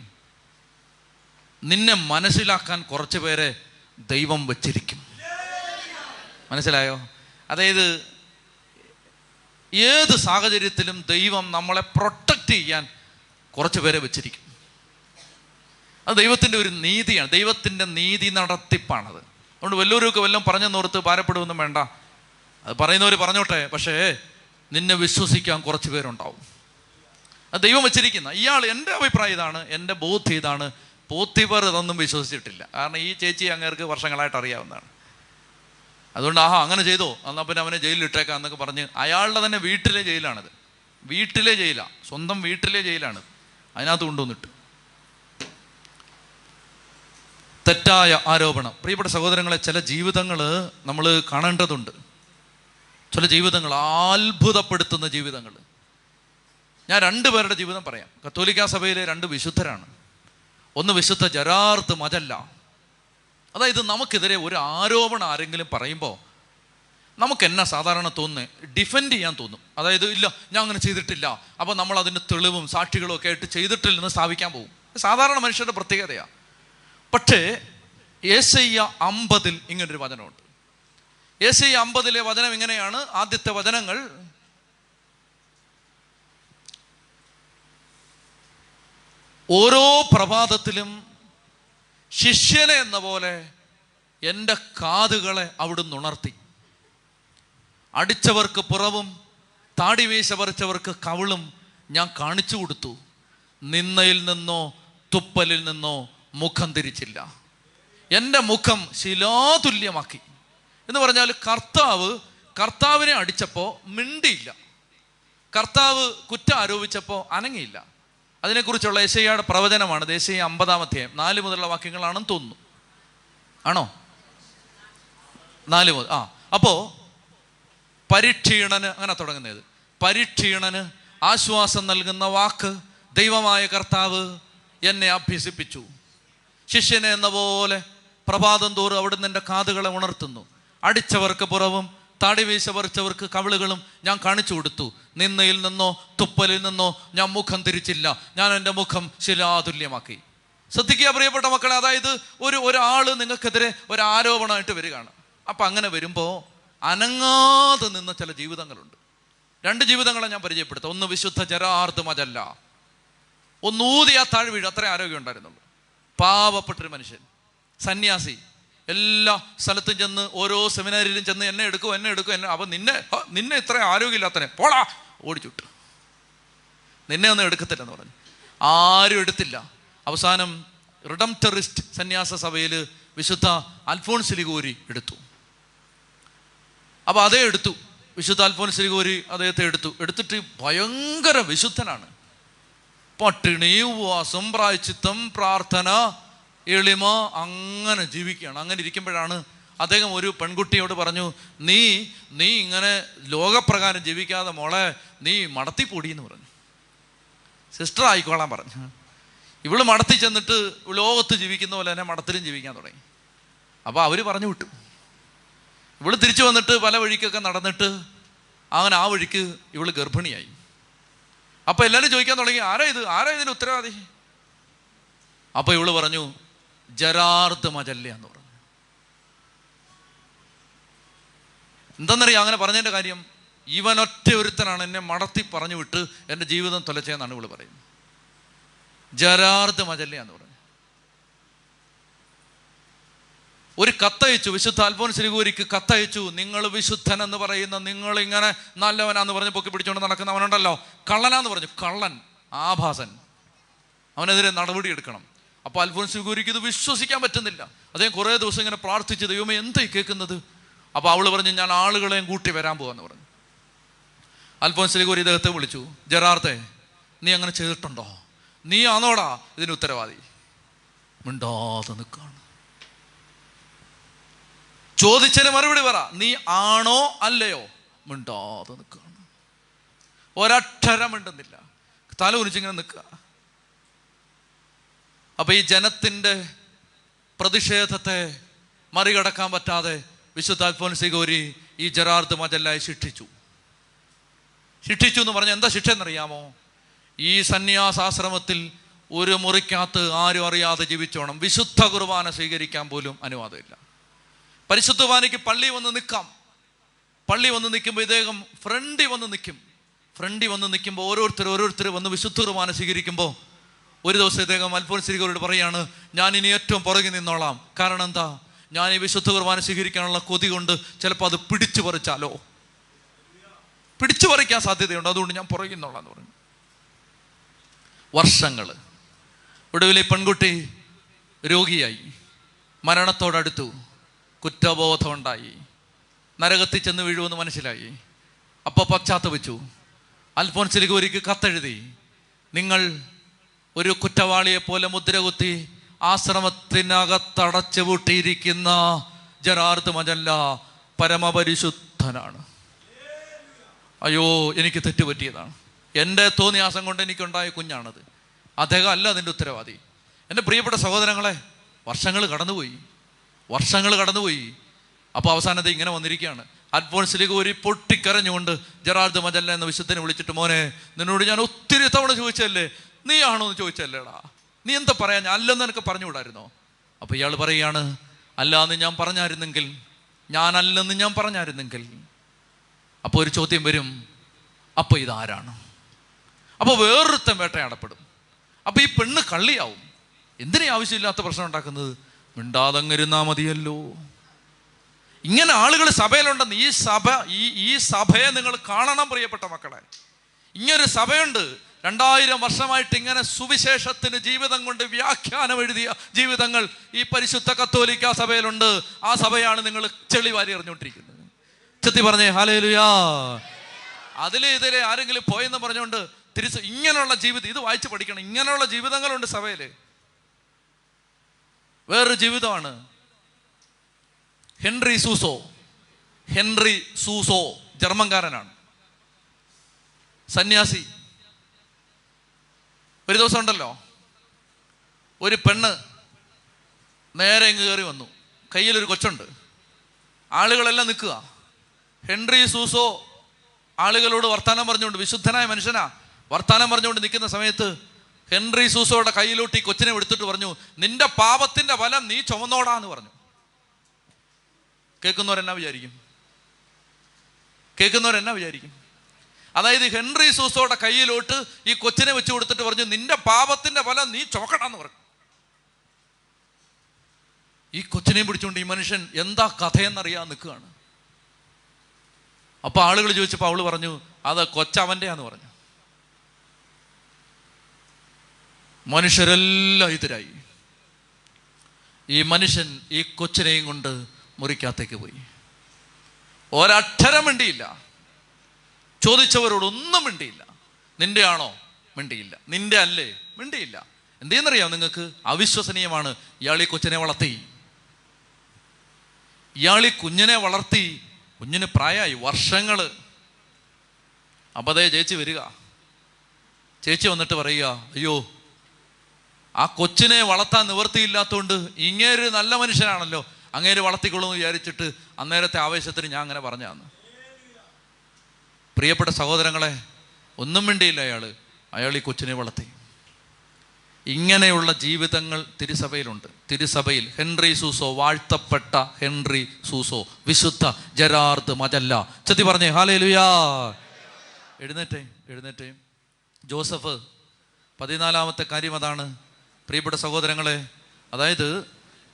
നിന്നെ മനസ്സിലാക്കാൻ കുറച്ച് പേരെ ദൈവം വച്ചിരിക്കും. മനസ്സിലായോ? അതായത് ഏത് സാഹചര്യത്തിലും ദൈവം നമ്മളെ പ്രൊട്ടക്റ്റ് ചെയ്യാൻ കുറച്ച് പേരെ വെച്ചിരിക്കും. അത് ദൈവത്തിൻ്റെ ഒരു നീതിയാണ്, ദൈവത്തിൻ്റെ നീതി നടത്തിപ്പാണത്. അതുകൊണ്ട് വല്ലവരുമൊക്കെ വല്ലതും പറഞ്ഞെന്നോർത്ത് ഭാരപ്പെടുമൊന്നും വേണ്ട. അത് പറയുന്നവർ പറഞ്ഞോട്ടെ, പക്ഷേ നിന്നെ വിശ്വസിക്കാൻ കുറച്ച് പേരുണ്ടാവും. അത് ദൈവം വെച്ചിരിക്കുന്ന. ഇയാൾ, എൻ്റെ അഭിപ്രായം ഇതാണ്, എൻ്റെ ബോധ്യം ഇതാണ്, പോത്തിഫർ ഇതൊന്നും വിശ്വസിച്ചിട്ടില്ല. കാരണം ഈ ചേച്ചി അങ്ങേർക്ക് വർഷങ്ങളായിട്ട് അറിയാവുന്നതാണ്. അതുകൊണ്ട് ആഹാ അങ്ങനെ ചെയ്തോ, എന്നാൽ പിന്നെ അവനെ ജയിലിലിട്ടേക്കാം എന്നൊക്കെ പറഞ്ഞ്, അയാളുടെ തന്നെ വീട്ടിലെ ജയിലാണിത്. വീട്ടിലെ ജയിലാണ്, സ്വന്തം വീട്ടിലെ ജയിലാണ്. അതിനകത്ത് കൊണ്ടുവന്നിട്ട് തെറ്റായ ആരോപണം. പ്രിയപ്പെട്ട സഹോദരങ്ങളെ, ചില ജീവിതങ്ങൾ നമ്മൾ കാണേണ്ടതുണ്ട്. ചില ജീവിതങ്ങൾ അത്ഭുതപ്പെടുത്തുന്ന ജീവിതങ്ങൾ. ഞാൻ രണ്ടുപേരുടെ ജീവിതം പറയാം. കത്തോലിക്കാ സഭയിലെ രണ്ട് വിശുദ്ധരാണ്. ഒന്ന് വിശുദ്ധ ജെറാർഡ് മജെല്ല. അതായത് നമുക്കെതിരെ ഒരു ആരോപണം ആരെങ്കിലും പറയുമ്പോൾ നമുക്കെന്നാ സാധാരണ തോന്നുന്നത്, ഡിഫെൻഡ് ചെയ്യാൻ തോന്നും. അതായത് ഇല്ല, ഞാൻ അങ്ങനെ ചെയ്തിട്ടില്ല, അപ്പോൾ നമ്മൾ അതിൻ്റെ തെളിവും സാക്ഷികളും ഒക്കെ ആയിട്ട് ചെയ്തിട്ടില്ലെന്ന് സ്ഥാപിക്കാൻ പോകും. സാധാരണ മനുഷ്യരുടെ പ്രത്യേകതയാണ്. പക്ഷേ യെശയ്യാ 50 ഇങ്ങനൊരു വചനമുണ്ട്. യെശയ്യാ 50 വചനം ഇങ്ങനെയാണ്. ആദ്യത്തെ വചനങ്ങൾ, ഓരോ പ്രഭാതത്തിലും ശിഷ്യനെ എന്ന പോലെ എൻ്റെ കാതുകളെ അവിടുന്ന് ഉണർത്തി, അടിച്ചവർക്ക് പുറവും താടിമീശ പറിച്ചവർക്ക് കവിളും ഞാൻ കാണിച്ചു കൊടുത്തു, നിന്നയിൽ നിന്നോ തുപ്പലിൽ നിന്നോ മുഖം തിരിച്ചില്ല, എൻ്റെ മുഖം ശിലാതുല്യമാക്കി. എന്ന് പറഞ്ഞാൽ കർത്താവിനെ അടിച്ചപ്പോൾ മിണ്ടിയില്ല, കർത്താവ് കുറ്റം ആരോപിച്ചപ്പോൾ അനങ്ങിയില്ല. അതിനെക്കുറിച്ചുള്ള യെശയ്യായുടെ പ്രവചനമാണ്. യെശയ്യാ 50 4 മുതലുള്ള വാക്യങ്ങളാണെന്ന് തോന്നുന്നു. ആണോ? 4 മുതൽ. ആ, അപ്പോൾ പരീക്ഷീണന്, അങ്ങനെ തുടങ്ങുന്നത്, പരീക്ഷീണന് ആശ്വാസം നൽകുന്ന വാക്ക് ദൈവമായ കർത്താവ് എന്നെ അഭ്യസിപ്പിച്ചു, ശിഷ്യനെ എന്ന പോലെ പ്രഭാതം തോറും അവിടുന്ന് എൻ്റെ കാതുകളെ ഉണർത്തുന്നു, അടിച്ചവർക്ക് പുറവും താടിവീശ പറിച്ചവർക്ക് കവിളുകളും ഞാൻ കാണിച്ചു കൊടുത്തു, നിന്നയിൽ നിന്നോ തുപ്പലിൽ നിന്നോ ഞാൻ മുഖം തിരിച്ചില്ല, ഞാൻ എൻ്റെ മുഖം ശിലാതുല്യമാക്കി. ശ്രദ്ധിക്കുക പ്രിയപ്പെട്ട മക്കളെ, അതായത് ഒരാൾ നിങ്ങൾക്കെതിരെ ഒരാരോപണമായിട്ട് വരികയാണ്. അപ്പം അങ്ങനെ വരുമ്പോൾ അനങ്ങാതെ നിന്ന ചില ജീവിതങ്ങളുണ്ട്. രണ്ട് ജീവിതങ്ങളെ ഞാൻ പരിചയപ്പെടുത്താം. ഒന്ന് വിശുദ്ധ ജെറാർഡ് മജെല്ല. ഒന്നൂതിയാ താഴ് വീഴും, അത്രയും ആരോഗ്യം ഉണ്ടായിരുന്നുള്ളൂ. പാവപ്പെട്ടൊരു മനുഷ്യൻ, സന്യാസി. എല്ലാ സ്ഥലത്തും ചെന്ന്, ഓരോ സെമിനാരിയിലും ചെന്ന് എന്നെ എടുക്കും. അപ്പം നിന്നെ ഇത്ര ആരോഗ്യമില്ലാത്തനെ പോടാ, ഓടിച്ചുട്ടു, നിന്നെ ഒന്നും എടുക്കത്തില്ലെന്ന് പറഞ്ഞു. ആരും എടുത്തില്ല. അവസാനം റിഡംപ്റ്ററിസ്റ്റ് സന്യാസ സഭയിൽ വിശുദ്ധ അൽഫോൻസ് ലിഗോരി എടുത്തു. അപ്പോൾ അതേ എടുത്തു, വിശുദ്ധ അൽഫോൻസ് ലിഗോരി അദ്ദേഹത്തെ എടുത്തിട്ട് ഭയങ്കര വിശുദ്ധനാണ്. പട്ടിണി, ഉപവാസം, പ്രായശ്ചിത്തം, പ്രാർത്ഥന, എളിമ, അങ്ങനെ ജീവിക്കുകയാണ്. അങ്ങനെ ഇരിക്കുമ്പോഴാണ് അദ്ദേഹം ഒരു പെൺകുട്ടിയോട് പറഞ്ഞു, നീ ഇങ്ങനെ ലോകപ്രകാരം ജീവിക്കാതെ മോളെ നീ മടത്തിപ്പൊടി എന്ന് പറഞ്ഞു. സിസ്റ്റർ ആയിക്കോളാൻ പറഞ്ഞു. ഇവള് മടത്തി ചെന്നിട്ട് ലോകത്ത് ജീവിക്കുന്ന പോലെ തന്നെ മടത്തിലും ജീവിക്കാൻ തുടങ്ങി. അപ്പോൾ അവർ പറഞ്ഞു വിട്ടു. ഇവള് തിരിച്ചു വന്നിട്ട് പല വഴിക്കൊക്കെ നടന്നിട്ട് അങ്ങനെ ആ വഴിക്ക് ഇവള് ഗർഭിണിയായി. അപ്പോൾ എല്ലാവരും ചോദിക്കാൻ തുടങ്ങി, ആരാ ഇതിന് ഉത്തരവാദി? അപ്പോൾ ഇവള് പറഞ്ഞു ജെറാർഡ് മജെല്ല എന്ന് പറഞ്ഞു. എന്തെന്നറിയാം അങ്ങനെ പറഞ്ഞതിൻ്റെ കാര്യം? ഇവനൊറ്റ ഒരുത്തനാണ് എന്നെ മടത്തി പറഞ്ഞു വിട്ട് എൻ്റെ ജീവിതം തൊലച്ചെന്നാണ് ഇവള് പറയുന്നത്. ജെറാർഡ് മജെല്ല എന്ന് പറഞ്ഞു. ഒരു കത്തയച്ചു, വിശുദ്ധ അൽഫോൻസ് ലിഗോരിക്ക് കത്തയച്ചു. നിങ്ങൾ വിശുദ്ധൻ എന്ന് പറയുന്ന നിങ്ങളിങ്ങനെ നല്ലവനാന്ന് പറഞ്ഞ് പൊക്കി പിടിച്ചുകൊണ്ട് നടക്കുന്നവനുണ്ടല്ലോ, കള്ളനാന്ന് പറഞ്ഞു. കള്ളൻ, ആഭാസൻ, അവനെതിരെ നടപടി എടുക്കണം. അപ്പോൾ അൽഫോൻസ് ലിഗോരിക്ക് ഇത് വിശ്വസിക്കാൻ പറ്റുന്നില്ല. അദ്ദേഹം കുറേ ദിവസം ഇങ്ങനെ പ്രാർത്ഥിച്ച്, ദൈവമേ എന്തായി കേൾക്കുന്നത്? അപ്പോൾ അവൾ പറഞ്ഞു, ഞാൻ ആളുകളെയും കൂട്ടി വരാൻ പോകാമെന്ന് പറഞ്ഞു. അൽഫോൻസ് ലിഗോരി ഇദ്ദേഹത്തെ വിളിച്ചു, ജെറാർഡേ നീ അങ്ങനെ ചെയ്തിട്ടുണ്ടോ? നീ ആണോടാ ഇതിന് ഉത്തരവാദി? മിണ്ടാതെ നിൽക്കാണ്. ചോദിച്ചതിന് മറുപടി പറ, നീ ആണോ അല്ലയോ? മിണ്ടാതെ നിൽക്കുകയാണ്, ഒരക്ഷരം മിണ്ടുന്നില്ല, തല കുനിച്ചിങ്ങനെ നിൽക്കുക. അപ്പം ഈ ജനത്തിൻ്റെ പ്രതിഷേധത്തെ മറികടക്കാൻ പറ്റാതെ വിശുദ്ധ അൽഫോൻസ് ലിഗോരി ഈ ജെറാർഡ് മജെല്ലയെ ശിക്ഷിച്ചു. ശിക്ഷിച്ചു എന്ന് പറഞ്ഞാൽ എന്താ ശിക്ഷ എന്നറിയാമോ? ഈ സന്യാസാശ്രമത്തിൽ ഒരു മുറിക്കകത്ത് ആരും അറിയാതെ ജീവിച്ചോണം, വിശുദ്ധ കുർബാന സ്വീകരിക്കാൻ പോലും അനുവാദമില്ല. പരിശുദ്ധവാനിക്ക് പള്ളി വന്ന് നിൽക്കാം, പള്ളി വന്ന് നിൽക്കുമ്പോൾ ഇദ്ദേഹം ഫ്രണ്ടി വന്ന് നിൽക്കും. ഫ്രണ്ടി വന്ന് നിൽക്കുമ്പോൾ ഓരോരുത്തർ വന്ന് വിശുദ്ധ കുർബാന സ്വീകരിക്കുമ്പോൾ ഒരു ദിവസം ഇദ്ദേഹം അൽഫോൻസ് ലിഗോരിയോട് പറയാണ്, ഞാൻ ഇനി ഏറ്റവും പുറകിൽ നിന്നോളാം, കാരണം എന്താ, ഞാൻ ഈ വിശുദ്ധ കുർബാന സ്വീകരിക്കാനുള്ള കൊതി കൊണ്ട് ചിലപ്പോൾ അത് പിടിച്ചു പറിച്ചാലോ, പിടിച്ചു പറിക്കാൻ സാധ്യതയുണ്ട്, അതുകൊണ്ട് ഞാൻ പുറകിൽ നിന്നോളാന്ന് പറഞ്ഞു. വർഷങ്ങൾ. ഒടുവിൽ ഈ പെൺകുട്ടി രോഗിയായി, മരണത്തോടടുത്തു, കുറ്റബോധം ഉണ്ടായി, നരകത്തിൽ ചെന്ന് വീഴുമെന്ന് മനസ്സിലായി. അപ്പോൾ പശ്ചാത്തപിച്ചു. അൽഫോൻസ് ലിഗോരിക്ക് കത്തെഴുതി, നിങ്ങൾ ഒരു കുറ്റവാളിയെപ്പോലെ മുദ്രകുത്തി ആശ്രമത്തിനകത്തടച്ചു പൂട്ടിയിരിക്കുന്ന ജെറാർഡ് മജെല്ല പരമപരിശുദ്ധനാണ്. അയ്യോ, എനിക്ക് തെറ്റുപറ്റിയതാണ്, എൻ്റെ തോന്നിയാസം കൊണ്ട് എനിക്കുണ്ടായ കുഞ്ഞാണത്, അദ്ദേഹം അല്ല അതിൻ്റെ ഉത്തരവാദി. എൻ്റെ പ്രിയപ്പെട്ട സഹോദരങ്ങളെ, വർഷങ്ങൾ കടന്നുപോയി. അപ്പോൾ അവസാനത്തെ ഇങ്ങനെ വന്നിരിക്കുകയാണ്. അൽഫോൻസ് ലിഗോരി പൊട്ടിക്കരഞ്ഞുകൊണ്ട് ജെറാർഡ് മജെല്ല എന്ന വിശുദ്ധനെ വിളിച്ചിട്ട്, മോനെ, നിന്നോട് ഞാൻ ഒത്തിരി തവണ ചോദിച്ചല്ലേ, നീ ആണോ എന്ന് ചോദിച്ചല്ലേടാ, നീ എന്താ പറയാ, ഞാൻ അല്ലെന്ന് എനിക്ക് പറഞ്ഞുകൂടായിരുന്നോ? അപ്പോൾ ഇയാൾ പറയുകയാണ്, ഞാനല്ലെന്ന് ഞാൻ പറഞ്ഞായിരുന്നെങ്കിൽ. അപ്പോൾ ഒരു ചോദ്യം വരും, അപ്പോൾ ഇതാരാണ്? അപ്പോൾ വേറൊരുത്തൻ വേട്ടയാടപ്പെടും. അപ്പോൾ ഈ പെണ്ണ് കള്ളിയാവും. എന്തിനാ ആവശ്യമില്ലാത്ത പ്രശ്നം ഉണ്ടാക്കുന്നത്? മിണ്ടാതങ്ങിരുന്നാൽ മതിയല്ലോ. ഇങ്ങനെ ആളുകൾ സഭയിലുണ്ടെന്ന് ഈ സഭയെ നിങ്ങൾ കാണണം പ്രിയപ്പെട്ട മക്കളെ. ഇങ്ങനൊരു സഭയുണ്ട്. 2000 വർഷമായിട്ട് ഇങ്ങനെ സുവിശേഷത്തിന് ജീവിതം കൊണ്ട് വ്യാഖ്യാനം എഴുതിയ ജീവിതങ്ങൾ ഈ പരിശുദ്ധ കത്തോലിക്ക സഭയിലുണ്ട്. ആ സഭയാണ് നിങ്ങൾ ചെളിവാരി എറിഞ്ഞുകൊണ്ടിരിക്കുന്നത്. ചെത്തി പറഞ്ഞേ ഹല്ലേലൂയാ. ഇതിലെ ആരെങ്കിലും പോയെന്ന് പറഞ്ഞുകൊണ്ട് തിരിച്ച് ഇങ്ങനെയുള്ള ജീവിതം, ഇത് വായിച്ച് പഠിക്കണം, ഇങ്ങനെയുള്ള ജീവിതങ്ങളുണ്ട് സഭയിൽ. വേറൊരു ജീവിതമാണ് ഹെൻറി സൂസോ. ജർമ്മൻകാരനാണ്, സന്യാസി. ഒരു ദിവസം ഉണ്ടല്ലോ, ഒരു പെണ്ണ് നേരെ ഇങ്ങ് കയറി വന്നു, കയ്യിലൊരു കൊച്ചുണ്ട്, ആളുകളെല്ലാം നിൽക്കുക. ഹെൻറി സൂസോ ആളുകളോട് വർത്തമാനം പറഞ്ഞുകൊണ്ട്, വിശുദ്ധനായ മനുഷ്യനാ, വർത്തമാനം പറഞ്ഞുകൊണ്ട് നിൽക്കുന്ന സമയത്ത് ഹെൻറി സൂസോയുടെ കയ്യിലോട്ട് ഈ കൊച്ചിനെ എടുത്തിട്ട് പറഞ്ഞു, നിന്റെ പാപത്തിൻ്റെ ഫലം നീ ചുമന്നോടാന്ന് പറഞ്ഞു. കേൾക്കുന്നവരെന്നാ വിചാരിക്കും? അതായത് ഹെൻറി സൂസോയുടെ കയ്യിലോട്ട് ഈ കൊച്ചിനെ വെച്ച് കൊടുത്തിട്ട് പറഞ്ഞു, നിന്റെ പാപത്തിൻ്റെ ഫലം നീ ചുമക്കണമെന്ന് പറഞ്ഞു. ഈ കൊച്ചിനെയും പിടിച്ചുകൊണ്ട് ഈ മനുഷ്യൻ എന്താ കഥയെന്നറിയാൻ നിൽക്കുകയാണ്. അപ്പോൾ ആളുകൾ ചോദിച്ചപ്പോൾ അവൾ പറഞ്ഞു, അത് കൊച്ചവൻ്റെയാന്ന് പറഞ്ഞു. മനുഷ്യരെല്ലാം ഇതിരായി. ഈ മനുഷ്യൻ ഈ കൊച്ചിനെയും കൊണ്ട് മുറിക്കകത്തേക്ക് പോയി. ഒരക്ഷരം മിണ്ടിയില്ല, ചോദിച്ചവരോടൊന്നും മിണ്ടിയില്ല. നിന്റെ ആണോ? മിണ്ടിയില്ല. നിന്റെ അല്ലേ? മിണ്ടിയില്ല. എന്തെന്നറിയാം നിങ്ങൾക്ക്? അവിശ്വസനീയമാണ്. ഇയാൾ ഈ കുഞ്ഞിനെ വളർത്തി. കുഞ്ഞിന് പ്രായമായി, വർഷങ്ങൾ. അപ്പം അതേ ചേച്ചി വരിക, ചേച്ചി വന്നിട്ട് പറയുക, അയ്യോ, ആ കൊച്ചിനെ വളർത്താൻ നിവൃത്തിയില്ലാത്തതുകൊണ്ട് ഇങ്ങേര് നല്ല മനുഷ്യനാണല്ലോ, അങ്ങേര് വളർത്തിക്കൊള്ളുമെന്ന് വിചാരിച്ചിട്ട് അന്നേരത്തെ ആവേശത്തിന് ഞാൻ അങ്ങനെ പറഞ്ഞാന്ന്. പ്രിയപ്പെട്ട സഹോദരങ്ങളെ, ഒന്നും വേണ്ടിയില്ല. അയാൾ ഈ കൊച്ചിനെ വളർത്തി. ഇങ്ങനെയുള്ള ജീവിതങ്ങൾ തിരുസഭയിലുണ്ട്. തിരുസഭയിൽ ഹെൻറി സൂസോ, വാഴ്ത്തപ്പെട്ട ഹെൻറി സൂസോ, വിശുദ്ധ ജെറാർഡ് മജെല്ല. ചെത്തി പറഞ്ഞേ ഹല്ലേലൂയാ. എഴുന്നേറ്റേ. ജോസഫ് 14-ാമത്തെ കാര്യം അതാണ് പ്രിയപ്പെട്ട സഹോദരങ്ങളെ. അതായത്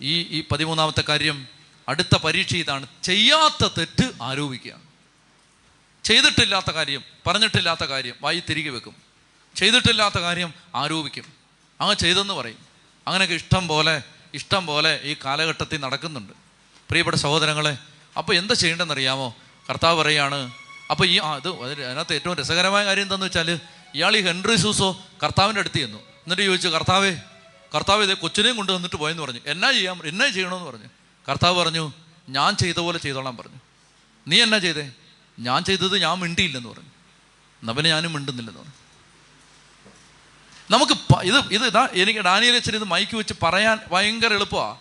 ഈ 13-ാമത്തെ കാര്യം, അടുത്ത പരീക്ഷ ഇതാണ്, ചെയ്യാത്ത തെറ്റ് ആരോപിക്കുകയാണ്. ചെയ്തിട്ടില്ലാത്ത കാര്യം, പറഞ്ഞിട്ടില്ലാത്ത കാര്യം വായി തിരികെ വെക്കും, ചെയ്തിട്ടില്ലാത്ത കാര്യം ആരോപിക്കും, അങ്ങ് ചെയ്തെന്ന് പറയും. അങ്ങനെയൊക്കെ ഇഷ്ടം പോലെ ഈ കാലഘട്ടത്തിൽ നടക്കുന്നുണ്ട് പ്രിയപ്പെട്ട സഹോദരങ്ങളെ. അപ്പോൾ എന്താ ചെയ്യേണ്ടതെന്നറിയാമോ? കർത്താവ് പറയുകയാണ്. അപ്പോൾ ഈ അതിനകത്ത് ഏറ്റവും രസകരമായ കാര്യം എന്താണെന്ന് വെച്ചാൽ, ഇയാൾ ഈ ഹെൻറി സൂസോ കർത്താവിൻ്റെ അടുത്ത് ചെന്നു. എന്നിട്ട് ചോദിച്ചു, കർത്താവ് ഇതേ കൊച്ചിനെയും കൊണ്ടുവന്നിട്ട് പോയെന്ന് പറഞ്ഞു. എന്നാ ചെയ്യണമെന്ന് പറഞ്ഞു. കർത്താവ് പറഞ്ഞു, ഞാൻ ചെയ്ത പോലെ ചെയ്തോളാൻ പറഞ്ഞു. നീ എന്നാ ചെയ്തേ? ഞാൻ ചെയ്തത് ഞാൻ മിണ്ടിയില്ലെന്ന് പറഞ്ഞു. എന്നാൽ പിന്നെ ഞാനും മിണ്ടുന്നില്ലെന്ന് പറഞ്ഞു. നമുക്ക് ഇത് ഇതാ എനിക്ക് ഡാനിയേൽ അച്ഛൻ ഇത് മൈക്ക് വെച്ച് പറയാൻ ഭയങ്കര എളുപ്പമാണ്.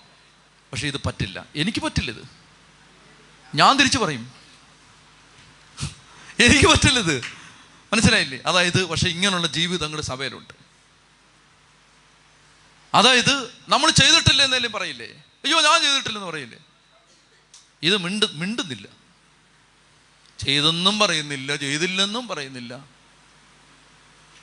പക്ഷേ ഇത് പറ്റില്ല, എനിക്ക് പറ്റില്ലത്. ഞാൻ തിരിച്ചു പറയും, എനിക്ക് പറ്റില്ലത്. മനസ്സിലായില്ലേ? അതായത് പക്ഷെ ഇങ്ങനെയുള്ള ജീവിതങ്ങൾ സഭയിലുണ്ട്. അതായത് നമ്മൾ ചെയ്തിട്ടില്ല എന്നേലും പറയില്ലേ, അയ്യോ ഞാൻ ചെയ്തിട്ടില്ലെന്ന് പറയില്ലേ. ഇത് മിണ്ടുന്നില്ല, ചെയ്തെന്നും പറയുന്നില്ല, ചെയ്തില്ലെന്നും പറയുന്നില്ല.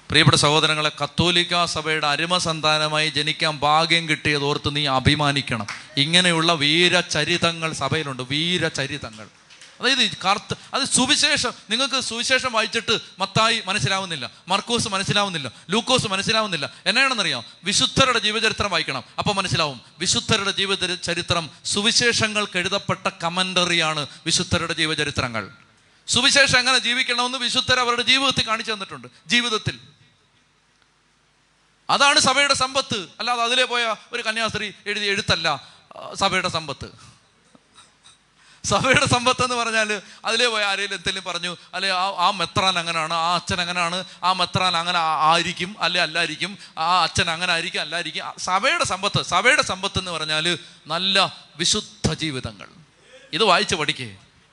പ്രിയപ്പെട്ട സഹോദരങ്ങളെ, കത്തോലിക്ക സഭയുടെ അരുമസന്താനമായി ജനിക്കാൻ ഭാഗ്യം കിട്ടിയതോർത്ത് നീ അഭിമാനിക്കണം. ഇങ്ങനെയുള്ള വീരചരിതങ്ങൾ സഭയിലുണ്ട്, വീരചരിതങ്ങൾ. അതായത് അത് സുവിശേഷം. നിങ്ങൾക്ക് സുവിശേഷം വായിച്ചിട്ട് മത്തായി മനസ്സിലാവുന്നില്ല, മർക്കോസ് മനസ്സിലാവുന്നില്ല, ലൂക്കോസ് മനസ്സിലാവുന്നില്ല. എന്നാണെന്നറിയാം, വിശുദ്ധരുടെ ജീവചരിത്രം വായിക്കണം, അപ്പോൾ മനസ്സിലാവും. വിശുദ്ധരുടെ ജീവചരിത്രം സുവിശേഷങ്ങൾക്ക് എഴുതപ്പെട്ട കമൻ്ററിയാണ്. വിശുദ്ധരുടെ ജീവചരിത്രങ്ങൾ സുവിശേഷം എങ്ങനെ ജീവിക്കണമെന്ന് വിശുദ്ധർ അവരുടെ ജീവിതത്തിൽ കാണിച്ചു തന്നിട്ടുണ്ട്, ജീവിതത്തിൽ. അതാണ് സഭയുടെ സമ്പത്ത്. അല്ലാതെ അതിലെ പോയ ഒരു കന്യാസ്ത്രീ എഴുതിയ എഴുത്തല്ല സഭയുടെ സമ്പത്ത്. സഭയുടെ സമ്പത്ത് എന്ന് പറഞ്ഞാൽ അതിലേ പോയി ആരെങ്കിലും എന്തെങ്കിലും പറഞ്ഞു, അല്ലെ ആ മെത്രാൻ അങ്ങനെയാണ്, ആ അച്ഛൻ അങ്ങനെയാണ്, ആ മെത്രാൻ അങ്ങനെ ആയിരിക്കും, അല്ലെ അല്ലായിരിക്കും, ആ അച്ഛൻ അങ്ങനെ ആയിരിക്കും, അല്ലായിരിക്കും. സഭയുടെ സമ്പത്ത് എന്ന് പറഞ്ഞാൽ നല്ല വിശുദ്ധ ജീവിതങ്ങൾ. ഇത് വായിച്ച് പഠിക്കേ.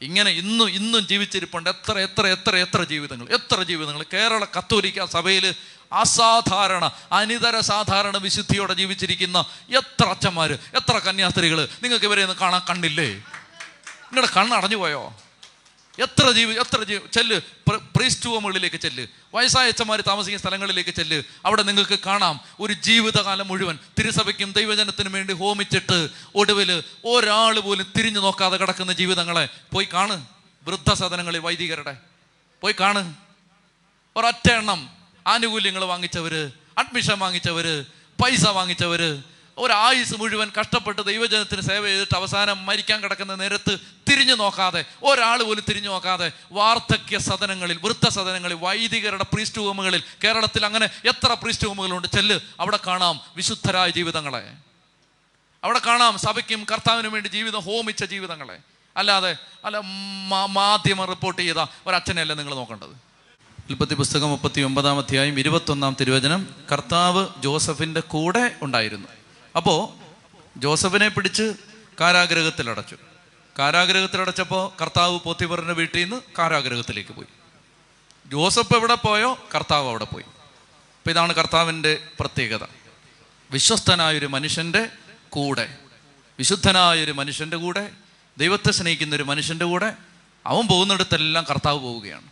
ഇങ്ങനെ ഇന്നും ജീവിച്ചിരിപ്പുണ്ട് എത്ര എത്ര എത്ര എത്ര ജീവിതങ്ങൾ, കേരള കത്തോലിക്ക സഭയിൽ അസാധാരണ, അനിതര സാധാരണ വിശുദ്ധിയോടെ ജീവിച്ചിരിക്കുന്ന എത്ര അച്ഛന്മാർ, എത്ര കന്യാസ്ത്രീകൾ. നിങ്ങൾക്ക് ഇവരെ ഒന്ന് കാണാൻ കണ്ണില്ലേ? നിങ്ങളുടെ കണ്ണടഞ്ഞു പോയോ? എത്ര ജീവി ചെല്ല്, പ്രീസ്റ്റ് ഹോമുകളിലേക്ക് ചെല്ല്, വയസ്സായ അച്ഛന്മാർ താമസിക്കുന്ന സ്ഥലങ്ങളിലേക്ക് ചെല്ല്. അവിടെ നിങ്ങൾക്ക് കാണാം ഒരു ജീവിതകാലം മുഴുവൻ തിരുസഭയ്ക്കും ദൈവജനത്തിനും വേണ്ടി ഹോമിച്ചിട്ട് ഒടുവിൽ ഒരാൾ പോലും തിരിഞ്ഞു നോക്കാതെ കിടക്കുന്ന ജീവിതങ്ങളെ പോയി കാണ്. വൃദ്ധസദനങ്ങളിൽ വൈദികരുടെ പോയി കാണ്. ഒരൊറ്റ എണ്ണം ആനുകൂല്യങ്ങൾ വാങ്ങിച്ചവർ, അഡ്മിഷൻ വാങ്ങിച്ചവർ, പൈസ വാങ്ങിച്ചവർ, ഒരായുസ് മുഴുവൻ കഷ്ടപ്പെട്ട് ദൈവജനത്തിന് സേവ ചെയ്തിട്ട് അവസാനം മരിക്കാൻ കിടക്കുന്ന നേരത്ത് തിരിഞ്ഞു നോക്കാതെ, ഒരാൾ പോലും തിരിഞ്ഞു നോക്കാതെ വാർദ്ധക്യ സദനങ്ങളിൽ, വൃദ്ധസദനങ്ങളിൽ, വൈദികരുടെ പ്രീസ്റ്റ് ഹോമുകളിൽ. കേരളത്തിൽ അങ്ങനെ എത്ര പ്രീസ്റ്റ് ഹോമുകളുണ്ട്. ചെല്ല്, അവിടെ കാണാം വിശുദ്ധരായ ജീവിതങ്ങളെ. അവിടെ കാണാം സഭയ്ക്കും കർത്താവിനും വേണ്ടി ജീവിതം ഹോമിച്ച ജീവിതങ്ങളെ. അല്ല മാധ്യമം റിപ്പോർട്ട് ചെയ്ത ഒരച്ഛനെയല്ല നിങ്ങൾ നോക്കേണ്ടത്. ഉൽപ്പത്തി പുസ്തകം 39-ാം അധ്യായം 21-ാം തിരുവചനം. കർത്താവ് ജോസഫിൻ്റെ കൂടെ ഉണ്ടായിരുന്നു. അപ്പോൾ ജോസഫിനെ പിടിച്ച് കാരാഗ്രഹത്തിലടച്ചു. കാരാഗ്രഹത്തിലടച്ചപ്പോൾ കർത്താവ് പോത്തിഫറിൻ്റെ വീട്ടിൽ നിന്ന് കാരാഗ്രഹത്തിലേക്ക് പോയി. ജോസഫ് എവിടെ പോയോ കർത്താവ് അവിടെ പോയി. അപ്പം ഇതാണ് കർത്താവിൻ്റെ പ്രത്യേകത. വിശ്വസ്തനായൊരു മനുഷ്യൻ്റെ കൂടെ, വിശുദ്ധനായൊരു മനുഷ്യൻ്റെ കൂടെ, ദൈവത്തെ സ്നേഹിക്കുന്നൊരു മനുഷ്യൻ്റെ കൂടെ അവൻ പോകുന്നിടത്തെല്ലാം കർത്താവ് പോവുകയാണ്.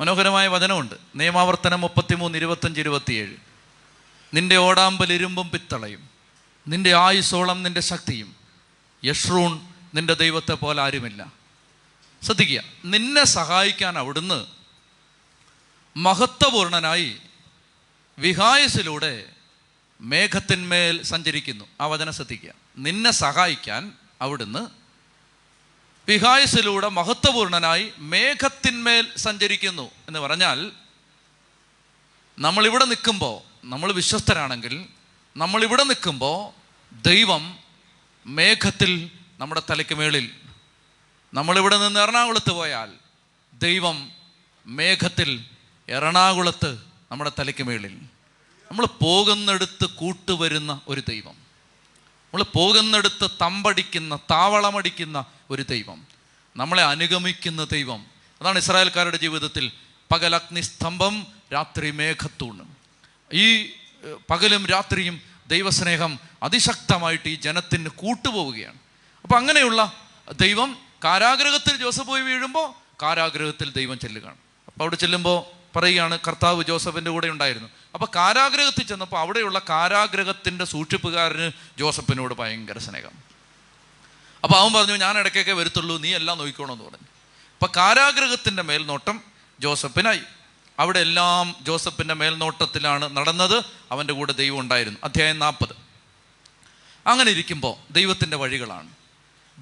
മനോഹരമായ വചനമുണ്ട്, നിയമാവർത്തനം 33:25-27. നിന്റെ ഓടാമ്പലിരുമ്പും പിത്തളയും, നിന്റെ ആയുസോളം നിന്റെ ശക്തിയും, യെശ്രൂൺ നിന്റെ ദൈവത്തെ പോലെ ആരുമില്ല. ശ്രദ്ധിക്കുക, നിന്നെ സഹായിക്കാൻ അവിടുന്ന് മഹത്വപൂർണനായി വിഹായസിലൂടെ മേഘത്തിന്മേൽ സഞ്ചരിക്കുന്നു. ആ വചനം ശ്രദ്ധിക്കുക. നിന്നെ സഹായിക്കാൻ അവിടുന്ന് വിഹായസിലൂടെ മഹത്വപൂർണനായി മേഘത്തിന്മേൽ സഞ്ചരിക്കുന്നു എന്ന് പറഞ്ഞാൽ, നമ്മളിവിടെ നിൽക്കുമ്പോൾ, നമ്മൾ വിശ്വസ്തരാണെങ്കിൽ നമ്മളിവിടെ നിൽക്കുമ്പോൾ ദൈവം മേഘത്തിൽ നമ്മുടെ തലയ്ക്ക് മേളിൽ. നമ്മളിവിടെ നിന്ന് എറണാകുളത്ത് പോയാൽ ദൈവം മേഘത്തിൽ എറണാകുളത്ത് നമ്മുടെ തലയ്ക്ക് മേളിൽ. നമ്മൾ പോകുന്നിടത്ത് കൂട്ടുവരുന്ന ഒരു ദൈവം, നമ്മൾ പോകുന്നിടത്ത് തമ്പടിക്കുന്ന, താവളമടിക്കുന്ന ഒരു ദൈവം, നമ്മളെ അനുഗമിക്കുന്ന ദൈവം. അതാണ് ഇസ്രായേൽക്കാരുടെ ജീവിതത്തിൽ പകൽ അഗ്നിസ്തംഭം, രാത്രി മേഘത്തൂണ്. ഈ പകലും രാത്രിയും ദൈവസ്നേഹം അതിശക്തമായിട്ട് ഈ ജനത്തിന് കൂട്ടുപോവുകയാണ്. അപ്പം അങ്ങനെയുള്ള ദൈവം കാരാഗ്രഹത്തിൽ ജോസഫ് പോയി വീഴുമ്പോൾ കാരാഗ്രഹത്തിൽ ദൈവം ചെല്ലുകയാണ്. അപ്പോൾ അവിടെ ചെല്ലുമ്പോൾ പറയുകയാണ് കർത്താവ് ജോസഫിൻ്റെ കൂടെ ഉണ്ടായിരുന്നു. അപ്പോൾ കാരാഗ്രഹത്തിൽ ചെന്നപ്പോൾ അവിടെയുള്ള കാരാഗ്രഹത്തിൻ്റെ സൂക്ഷിപ്പുകാരന് ജോസഫിനോട് ഭയങ്കര സ്നേഹം. അപ്പോൾ അവൻ പറഞ്ഞു, ഞാൻ ഇടയ്ക്കൊക്കെ വരുത്തുള്ളൂ, നീ എല്ലാം നോക്കിക്കോണമെന്ന് പറഞ്ഞു. അപ്പോൾ കാരാഗ്രഹത്തിൻ്റെ മേൽനോട്ടം ജോസഫിനായി. അവിടെ എല്ലാം ജോസഫിൻ്റെ മേൽനോട്ടത്തിലാണ് നടന്നത്. അവൻ്റെ കൂടെ ദൈവം ഉണ്ടായിരുന്നു. അധ്യായം 40. അങ്ങനെ ഇരിക്കുമ്പോൾ ദൈവത്തിൻ്റെ വഴികളാണ്.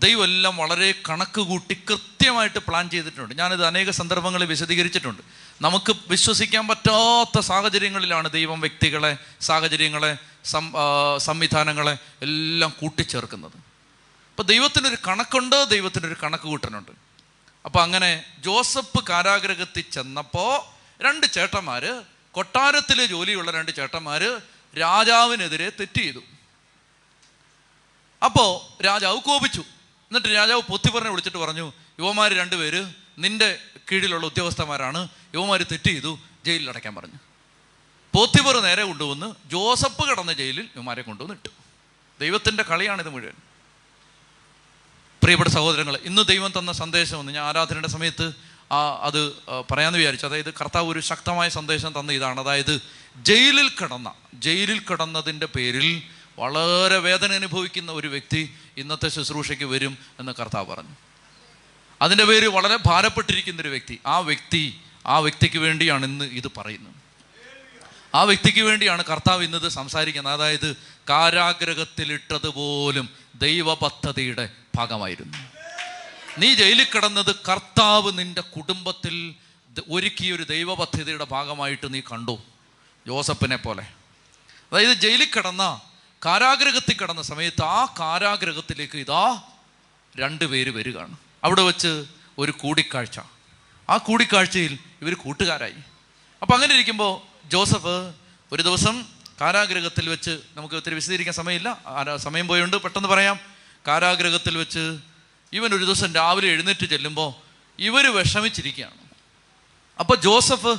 ദൈവം എല്ലാം വളരെ കണക്ക് കൂട്ടി കൃത്യമായിട്ട് പ്ലാൻ ചെയ്തിട്ടുണ്ട്. ഞാനിത് അനേക സന്ദർഭങ്ങളിൽ വിശദീകരിച്ചിട്ടുണ്ട്. നമുക്ക് വിശ്വസിക്കാൻ പറ്റാത്ത സാഹചര്യങ്ങളിലാണ് ദൈവം വ്യക്തികളെ, സാഹചര്യങ്ങളെ, സംവിധാനങ്ങളെ എല്ലാം കൂട്ടിച്ചേർക്കുന്നത്. അപ്പോൾ ദൈവത്തിനൊരു കണക്കുണ്ട്, ദൈവത്തിനൊരു കണക്ക് കൂട്ടനുണ്ട്. അപ്പോൾ അങ്ങനെ ജോസഫ് കാരാഗ്രഹത്തിൽ ചെന്നപ്പോൾ രണ്ട് ചേട്ടന്മാർ, കൊട്ടാരത്തിൽ ജോലിയുള്ള രണ്ട് ചേട്ടന്മാർ രാജാവിനെതിരെ തെറ്റ് ചെയ്തു. അപ്പോൾ രാജാവ് കോപിച്ചു. എന്നിട്ട് രാജാവ് പോത്തിഫറിനെ വിളിച്ചിട്ട് പറഞ്ഞു, യുവമാർ രണ്ടുപേര് നിൻ്റെ കീഴിലുള്ള ഉദ്യോഗസ്ഥന്മാരാണ്, യുവമാർ തെറ്റ് ചെയ്തു, ജയിലിൽ അടയ്ക്കാൻ പറഞ്ഞു. പോത്തിഫർ നേരെ കൊണ്ടുവന്ന് ജോസഫ് കടന്ന ജയിലിൽ യുവമാരെ കൊണ്ടുവന്നിട്ടു. ദൈവത്തിൻ്റെ കളിയാണിത് മുഴുവൻ. പ്രിയപ്പെട്ട സഹോദരങ്ങൾ, ഇന്ന് ദൈവം തന്ന സന്ദേശം ഒന്ന് ഞാൻ ആരാധനയുടെ സമയത്ത് അത് പറയാമെന്ന് വിചാരിച്ചു. അതായത് കർത്താവ് ഒരു ശക്തമായ സന്ദേശം തന്ന ഇതാണ്. അതായത് ജയിലിൽ കടന്നതിൻ്റെ പേരിൽ വളരെ വേദന അനുഭവിക്കുന്ന ഒരു വ്യക്തി ഇന്നത്തെ ശുശ്രൂഷയ്ക്ക് വരും എന്ന് കർത്താവ് പറഞ്ഞു. അതിൻ്റെ പേര് വളരെ ഭാരപ്പെട്ടിരിക്കുന്നൊരു വ്യക്തി, ആ വ്യക്തിക്ക് വേണ്ടിയാണ് ഇന്ന് ഇത് പറയുന്നത്. ആ വ്യക്തിക്ക് വേണ്ടിയാണ് കർത്താവ് ഇന്നത് സംസാരിക്കുന്നത്. അതായത് കാരാഗ്രഹത്തിലിട്ടതുപോലും ദൈവ പദ്ധതിയുടെ ഭാഗമായിരുന്നു. നീ ജയിലിൽ കിടന്നത് കർത്താവ് നിൻ്റെ കുടുംബത്തിൽ ഒരുക്കിയ ഒരു ദൈവ പദ്ധതിയുടെ ഭാഗമായിട്ട് നീ കണ്ടു, ജോസഫിനെ പോലെ. അതായത് ജയിലിൽ കിടന്ന, കാരാഗ്രഹത്തിൽ കിടന്ന സമയത്ത് ആ കാരാഗ്രഹത്തിലേക്ക് ഇതാ രണ്ടുപേര് വരികയാണ്. അവിടെ വെച്ച് ഒരു കൂടിക്കാഴ്ച. ആ കൂടിക്കാഴ്ചയിൽ ഇവർ കൂട്ടുകാരായി. അപ്പോൾ അങ്ങനെ ഇരിക്കുമ്പോൾ ജോസഫ് ഒരു ദിവസം കാരാഗ്രഹത്തിൽ വെച്ച്, നമുക്ക് ഒത്തിരി വിശദീകരിക്കാൻ സമയമില്ല, സമയം പോയുണ്ട്, പെട്ടെന്ന് പറയാം. കാരാഗ്രഹത്തിൽ വെച്ച് ഇവൻ ഒരു ദിവസം രാവിലെ എഴുന്നേറ്റ് ചെല്ലുമ്പോൾ ഇവർ വിഷമിച്ചിരിക്കുകയാണ്. അപ്പോൾ ജോസഫ്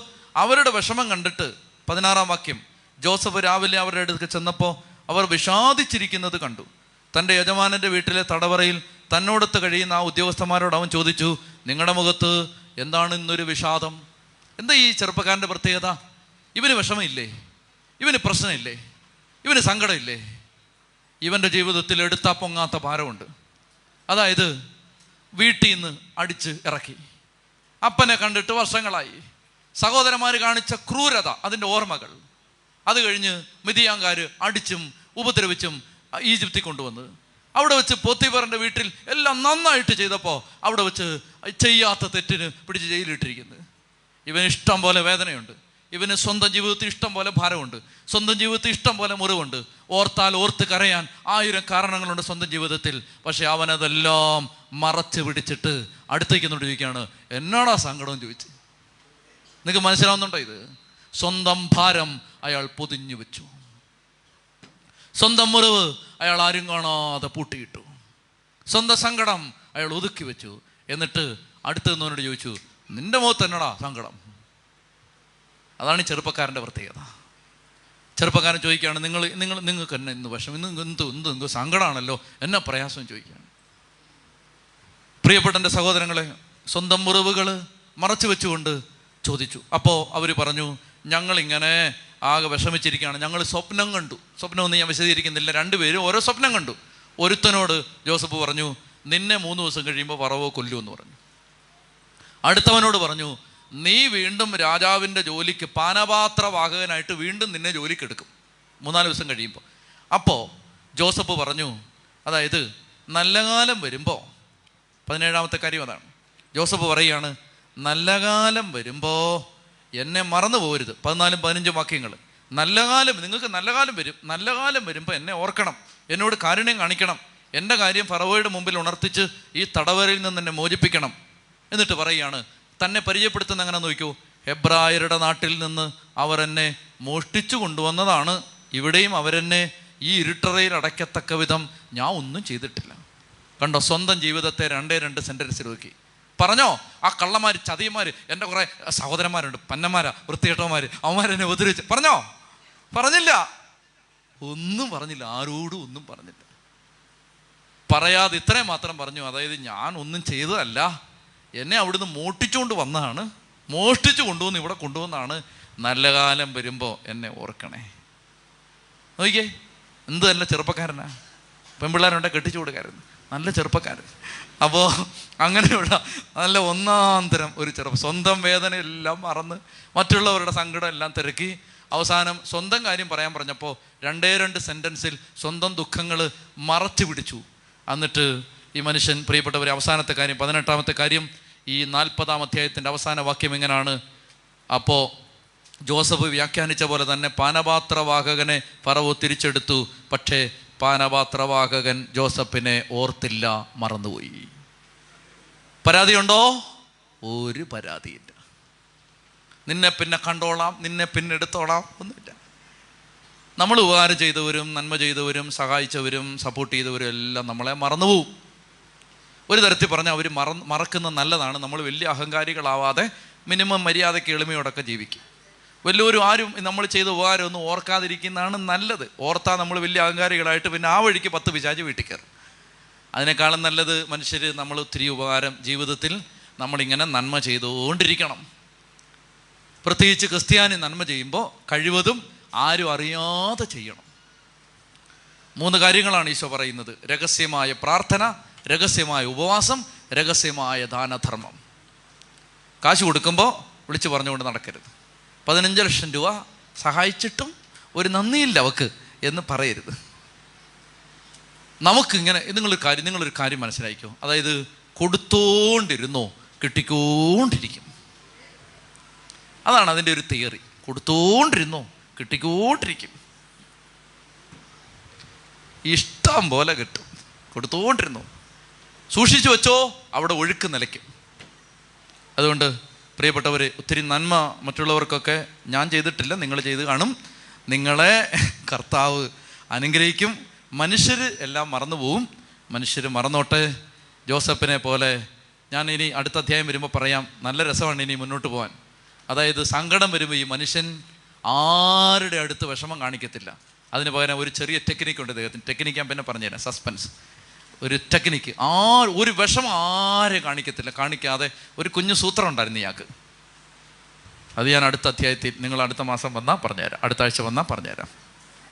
അവരുടെ വിഷമം കണ്ടിട്ട്, 16-ാം വാക്യം, ജോസഫ് രാവിലെ അവരുടെ അടുത്ത് ചെന്നപ്പോൾ അവർ വിഷാദിച്ചിരിക്കുന്നത് കണ്ടു. തൻ്റെ യജമാനൻ്റെ വീട്ടിലെ തടവറയിൽ തന്നോടത്ത് കഴിയുന്ന ആ ഉദ്യോഗസ്ഥന്മാരോട് അവൻ ചോദിച്ചു, നിങ്ങളുടെ മുഖത്ത് എന്താണ് ഇന്നൊരു വിഷാദം? എന്താ ഈ ചെറുപ്പക്കാരൻ്റെ പ്രത്യേകത? ഇവന് വിഷമമില്ലേ? ഇവന് പ്രശ്നമില്ലേ? ഇവന് സങ്കടമില്ലേ? ഇവൻ്റെ ജീവിതത്തിൽ എടുത്താൽ പൊങ്ങാത്ത ഭാരമുണ്ട്. അതായത് വീട്ടിൽ നിന്ന് അടിച്ച് ഇറക്കി, അപ്പനെ കണ്ടിട്ട് വർഷങ്ങളായി, സഹോദരന്മാർ കാണിച്ച ക്രൂരത, അതിൻ്റെ ഓർമ്മകൾ, അത് കഴിഞ്ഞ് മിദിയാൻകാർ അടിച്ചും ഉപദ്രവിച്ചും ഈജിപ്തിൽ കൊണ്ടുവന്ന്, അവിടെ വെച്ച് പോത്തിഫറിൻ്റെ വീട്ടിൽ എല്ലാം നന്നായിട്ട് ചെയ്തപ്പോൾ അവിടെ വെച്ച് ചെയ്യാത്ത തെറ്റിന് പിടിച്ച് ജയിലിട്ടിരിക്കുന്നത്. ഇവന് ഇഷ്ടം പോലെ വേദനയുണ്ട്, ഇവന് സ്വന്തം ജീവിതത്തിൽ ഇഷ്ടം പോലെ ഭാരമുണ്ട്, സ്വന്തം ജീവിതത്തിൽ ഇഷ്ടം പോലെ മുറിവുണ്ട്, ഓർത്താൽ ഓർത്ത് കരയാൻ 1000 കാരണങ്ങളുണ്ട് സ്വന്തം ജീവിതത്തിൽ. പക്ഷെ അവനതെല്ലാം മറച്ച് പിടിച്ചിട്ട് അടുത്തേക്ക് കൊണ്ടിരിക്കുകയാണ്. എന്നാടാ സങ്കടം ചോദിച്ച്. നിങ്ങൾക്ക് മനസ്സിലാവുന്നുണ്ടോ? ഇത് സ്വന്തം ഭാരം അയാൾ പൊതിഞ്ഞു വെച്ചു, സ്വന്തം മുറിവ് അയാൾ ആരും കാണാതെ പൂട്ടിയിട്ടു, സ്വന്തം സങ്കടം അയാൾ ഒതുക്കി വെച്ചു. എന്നിട്ട് അടുത്തുനിന്നവനോട് ചോദിച്ചു, നിൻ്റെ മുഖത്ത് എന്നടാ സങ്കടം? അതാണ് ചെറുപ്പക്കാരൻ്റെ പ്രത്യേകത. ചെറുപ്പക്കാരൻ ചോദിക്കുകയാണ്, നിങ്ങൾക്ക് എന്നെ ഇന്ന് വിഷം, എന്ത് സങ്കടമാണല്ലോ, എന്നെ പ്രയാസം ചോദിക്കുകയാണ്. പ്രിയപ്പെട്ട എൻ്റെ സഹോദരങ്ങളെ, സ്വന്തം മുറിവുകൾ മറച്ചു വെച്ചുകൊണ്ട് ചോദിച്ചു. അപ്പോൾ അവർ പറഞ്ഞു, ഞങ്ങളിങ്ങനെ ആകെ വിഷമിച്ചിരിക്കുകയാണ്, ഞങ്ങൾ സ്വപ്നം കണ്ടു. സ്വപ്നമൊന്നും ഞാൻ വിശദീകരിക്കുന്നില്ല. രണ്ടുപേരും ഓരോ സ്വപ്നം കണ്ടു. ഒരുത്തനോട് ജോസഫ് പറഞ്ഞു, നിന്നെ 3 ദിവസം കഴിയുമ്പോൾ ഫറവോ കൊല്ലുമെന്ന് പറഞ്ഞു. അടുത്തവനോട് പറഞ്ഞു, നീ വീണ്ടും രാജാവിൻ്റെ ജോലിക്ക് പാനപാത്രവാഹകനായിട്ട് വീണ്ടും നിന്നെ ജോലിക്കെടുക്കും 3-4 ദിവസം കഴിയുമ്പോൾ. അപ്പോൾ ജോസഫ് പറഞ്ഞു, അതായത് നല്ല കാലം വരുമ്പോൾ, 17-ാമത്തെ കാര്യം അതാണ്, ജോസഫ് പറയുകയാണ്, നല്ല കാലം വരുമ്പോൾ എന്നെ മറന്നു പോകരുത്. 14-15 വാക്യങ്ങൾ, നല്ല കാലം, നിങ്ങൾക്ക് നല്ല കാലം വരും, നല്ല കാലം വരുമ്പോൾ എന്നെ ഓർക്കണം, എന്നോട് കാരുണ്യം കാണിക്കണം, എൻ്റെ കാര്യം ഫറവോയുടെ മുമ്പിൽ ഉണർത്തിച്ച് ഈ തടവരയിൽ നിന്ന് എന്നെ മോചിപ്പിക്കണം. എന്നിട്ട് പറയുകയാണ്, തന്നെ പരിചയപ്പെടുത്തുന്ന എങ്ങനെ നോക്കൂ, ഹെബ്രായരുടെ നാട്ടിൽ നിന്ന് അവർ എന്നെ മോഷ്ടിച്ചു കൊണ്ടുവന്നതാണ്, ഇവിടെയും അവരെന്നെ ഈ ഇരുട്ടറയിൽ അടയ്ക്കത്തക്ക വിധം ഞാൻ ഒന്നും ചെയ്തിട്ടില്ല. കണ്ടോ, സ്വന്തം ജീവിതത്തെ 2 സെൻറ്റൻസിൽ നോക്കി പറഞ്ഞോ, ആ കള്ളന്മാർ, ചതിയന്മാർ, എൻ്റെ കുറേ സഹോദരന്മാരുണ്ട്, പന്നന്മാരാ, വൃത്തികെട്ടവന്മാർ, അവന്മാരെന്നെ ഉപദ്രവിച്ച്, പറഞ്ഞോ? പറഞ്ഞില്ല, ഒന്നും പറഞ്ഞില്ല, ആരോടും ഒന്നും പറഞ്ഞില്ല. പറയാതെ ഇത്രയും മാത്രം പറഞ്ഞു, അതായത് ഞാൻ ഒന്നും ചെയ്തതല്ല, എന്നെ അവിടുന്ന് മോഷ്ടിച്ചുകൊണ്ട് വന്നതാണ്, മോഷ്ടിച്ചു കൊണ്ടുവന്ന് ഇവിടെ കൊണ്ടുവന്നാണ്, നല്ല കാലം വരുമ്പോൾ എന്നെ ഓർക്കണേ. നോക്കിയേ, എന്ത് തന്നെ ചെറുപ്പക്കാരനാ, പെൺപിള്ളേരുണ്ടെ കെട്ടിച്ചു കൊടുക്കായിരുന്നു, നല്ല ചെറുപ്പക്കാരൻ. അപ്പോൾ അങ്ങനെയുള്ള നല്ല ഒന്നാം തരം ഒരു ചെറുപ്പം, സ്വന്തം വേദനയെല്ലാം മറന്ന് മറ്റുള്ളവരുടെ സങ്കടം എല്ലാം തിരക്കി അവസാനം സ്വന്തം കാര്യം പറയാൻ പറഞ്ഞപ്പോൾ 2 സെൻറ്റൻസിൽ സ്വന്തം ദുഃഖങ്ങൾ മറച്ചു പിടിച്ചു. എന്നിട്ട് ഈ മനുഷ്യൻ, പ്രിയപ്പെട്ടവർ, അവസാനത്തെ കാര്യം, 18ാമത്തെ കാര്യം, ഈ 40ാം അധ്യായത്തിൻ്റെ അവസാന വാക്യം ഇങ്ങനെയാണ്: അപ്പോൾ ജോസഫ് വ്യാഖ്യാനിച്ച പോലെ തന്നെ പാനപാത്രവാഹകനെ ഫറവോ തിരിച്ചെടുത്തു, പക്ഷേ പാനപാത്രവാഹകൻ ജോസഫിനെ ഓർത്തില്ല, മറന്നുപോയി. പരാതിയുണ്ടോ? ഒരു പരാതിയില്ല. നിന്നെ പിന്നെ കണ്ടോളാം, നിന്നെ പിന്നെ എടുത്തോളാം, ഒന്നുമില്ല. നമ്മൾ ഉപകാരം ചെയ്തവരും നന്മ ചെയ്തവരും സഹായിച്ചവരും സപ്പോർട്ട് ചെയ്തവരും എല്ലാം നമ്മളെ മറന്നുപോകും. ഒരു തരത്തിൽ പറഞ്ഞാൽ അവർ മറക്കുന്നത് നല്ലതാണ്. നമ്മൾ വലിയ അഹങ്കാരികളാവാതെ മിനിമം മര്യാദയ്ക്ക് എളിമയോടൊക്കെ ജീവിക്കും. വല്ലവരും ആരും നമ്മൾ ചെയ്ത ഉപകാരമൊന്നും ഓർക്കാതിരിക്കുന്നതാണ് നല്ലത്. ഓർത്താൽ നമ്മൾ വലിയ അഹങ്കാരികളായിട്ട് പിന്നെ ആ വഴിക്ക് 10 പിശാച് വീട്ടിൽ കയറും. അതിനേക്കാളും നല്ലത് മനുഷ്യർ നമ്മൾ ഒത്തിരി ഉപകാരം, ജീവിതത്തിൽ നമ്മളിങ്ങനെ നന്മ ചെയ്തുകൊണ്ടിരിക്കണം. പ്രത്യേകിച്ച് ക്രിസ്ത്യാനി നന്മ ചെയ്യുമ്പോൾ കഴിവതും ആരും അറിയാതെ ചെയ്യണം. 3 കാര്യങ്ങളാണ് ഈശോ പറയുന്നത്: രഹസ്യമായ പ്രാർത്ഥന, രഹസ്യമായ ഉപവാസം, രഹസ്യമായ ദാനധർമ്മം. കാശ് കൊടുക്കുമ്പോൾ വിളിച്ചു പറഞ്ഞുകൊണ്ട് നടക്കരുത്. 15 ലക്ഷം രൂപ സഹായിച്ചിട്ടും ഒരു നന്ദിയില്ല അവക്ക് എന്ന് പറയരുത്. നമുക്കിങ്ങനെ നിങ്ങളൊരു കാര്യം മനസ്സിലായിക്കോ, അതായത് കൊടുത്തോണ്ടിരുന്നോ കിട്ടിക്കൊണ്ടിരിക്കും. അതാണ് അതിൻ്റെ ഒരു തിയറി. കൊടുത്തോണ്ടിരുന്നോ കിട്ടിക്കൊണ്ടിരിക്കും, ഇഷ്ടം പോലെ കിട്ടും. കൊടുത്തോണ്ടിരുന്നോ, സൂക്ഷിച്ചു വെച്ചോ, അവിടെ ഒഴുക്ക് നിലയ്ക്കും. അതുകൊണ്ട് പ്രിയപ്പെട്ടവർ, ഒത്തിരി നന്മ മറ്റുള്ളവർക്കൊക്കെ ഞാൻ ചെയ്തിട്ടില്ല, നിങ്ങൾ ചെയ്ത് കാണും. നിങ്ങളെ കർത്താവ് അനുഗ്രഹിക്കും. മനുഷ്യർ എല്ലാം മറന്നു പോവും. മനുഷ്യർ മറന്നോട്ടെ, ജോസഫിനെ പോലെ. ഞാൻ ഇനി അടുത്ത അധ്യായം വരുമ്പോൾ പറയാം, നല്ല രസമാണ് ഇനി മുന്നോട്ട് പോകാൻ. അതായത് സങ്കടം വരുമ്പോൾ ഈ മനുഷ്യൻ ആരുടെ അടുത്ത് വിഷമം കാണിക്കത്തില്ല. അതിന് പകരം ഒരു ചെറിയ ടെക്നിക്കുണ്ട് അദ്ദേഹത്തിന്. ടെക്നിക്ക് ഞാൻ പിന്നെ പറഞ്ഞുതരാം, സസ്പെൻസ്. ഒരു ടെക്നിക്ക്. ഒരു വിഷമം ആരും കാണിക്കാതെ ഒരു കുഞ്ഞു സൂത്രം ഉണ്ടായിരുന്നു ഇയാൾക്ക്. അത് ഞാൻ അടുത്ത അധ്യായത്തിൽ, നിങ്ങൾ അടുത്ത മാസം വന്നാൽ പറഞ്ഞുതരാം, അടുത്ത ആഴ്ച വന്നാൽ പറഞ്ഞുതരാം.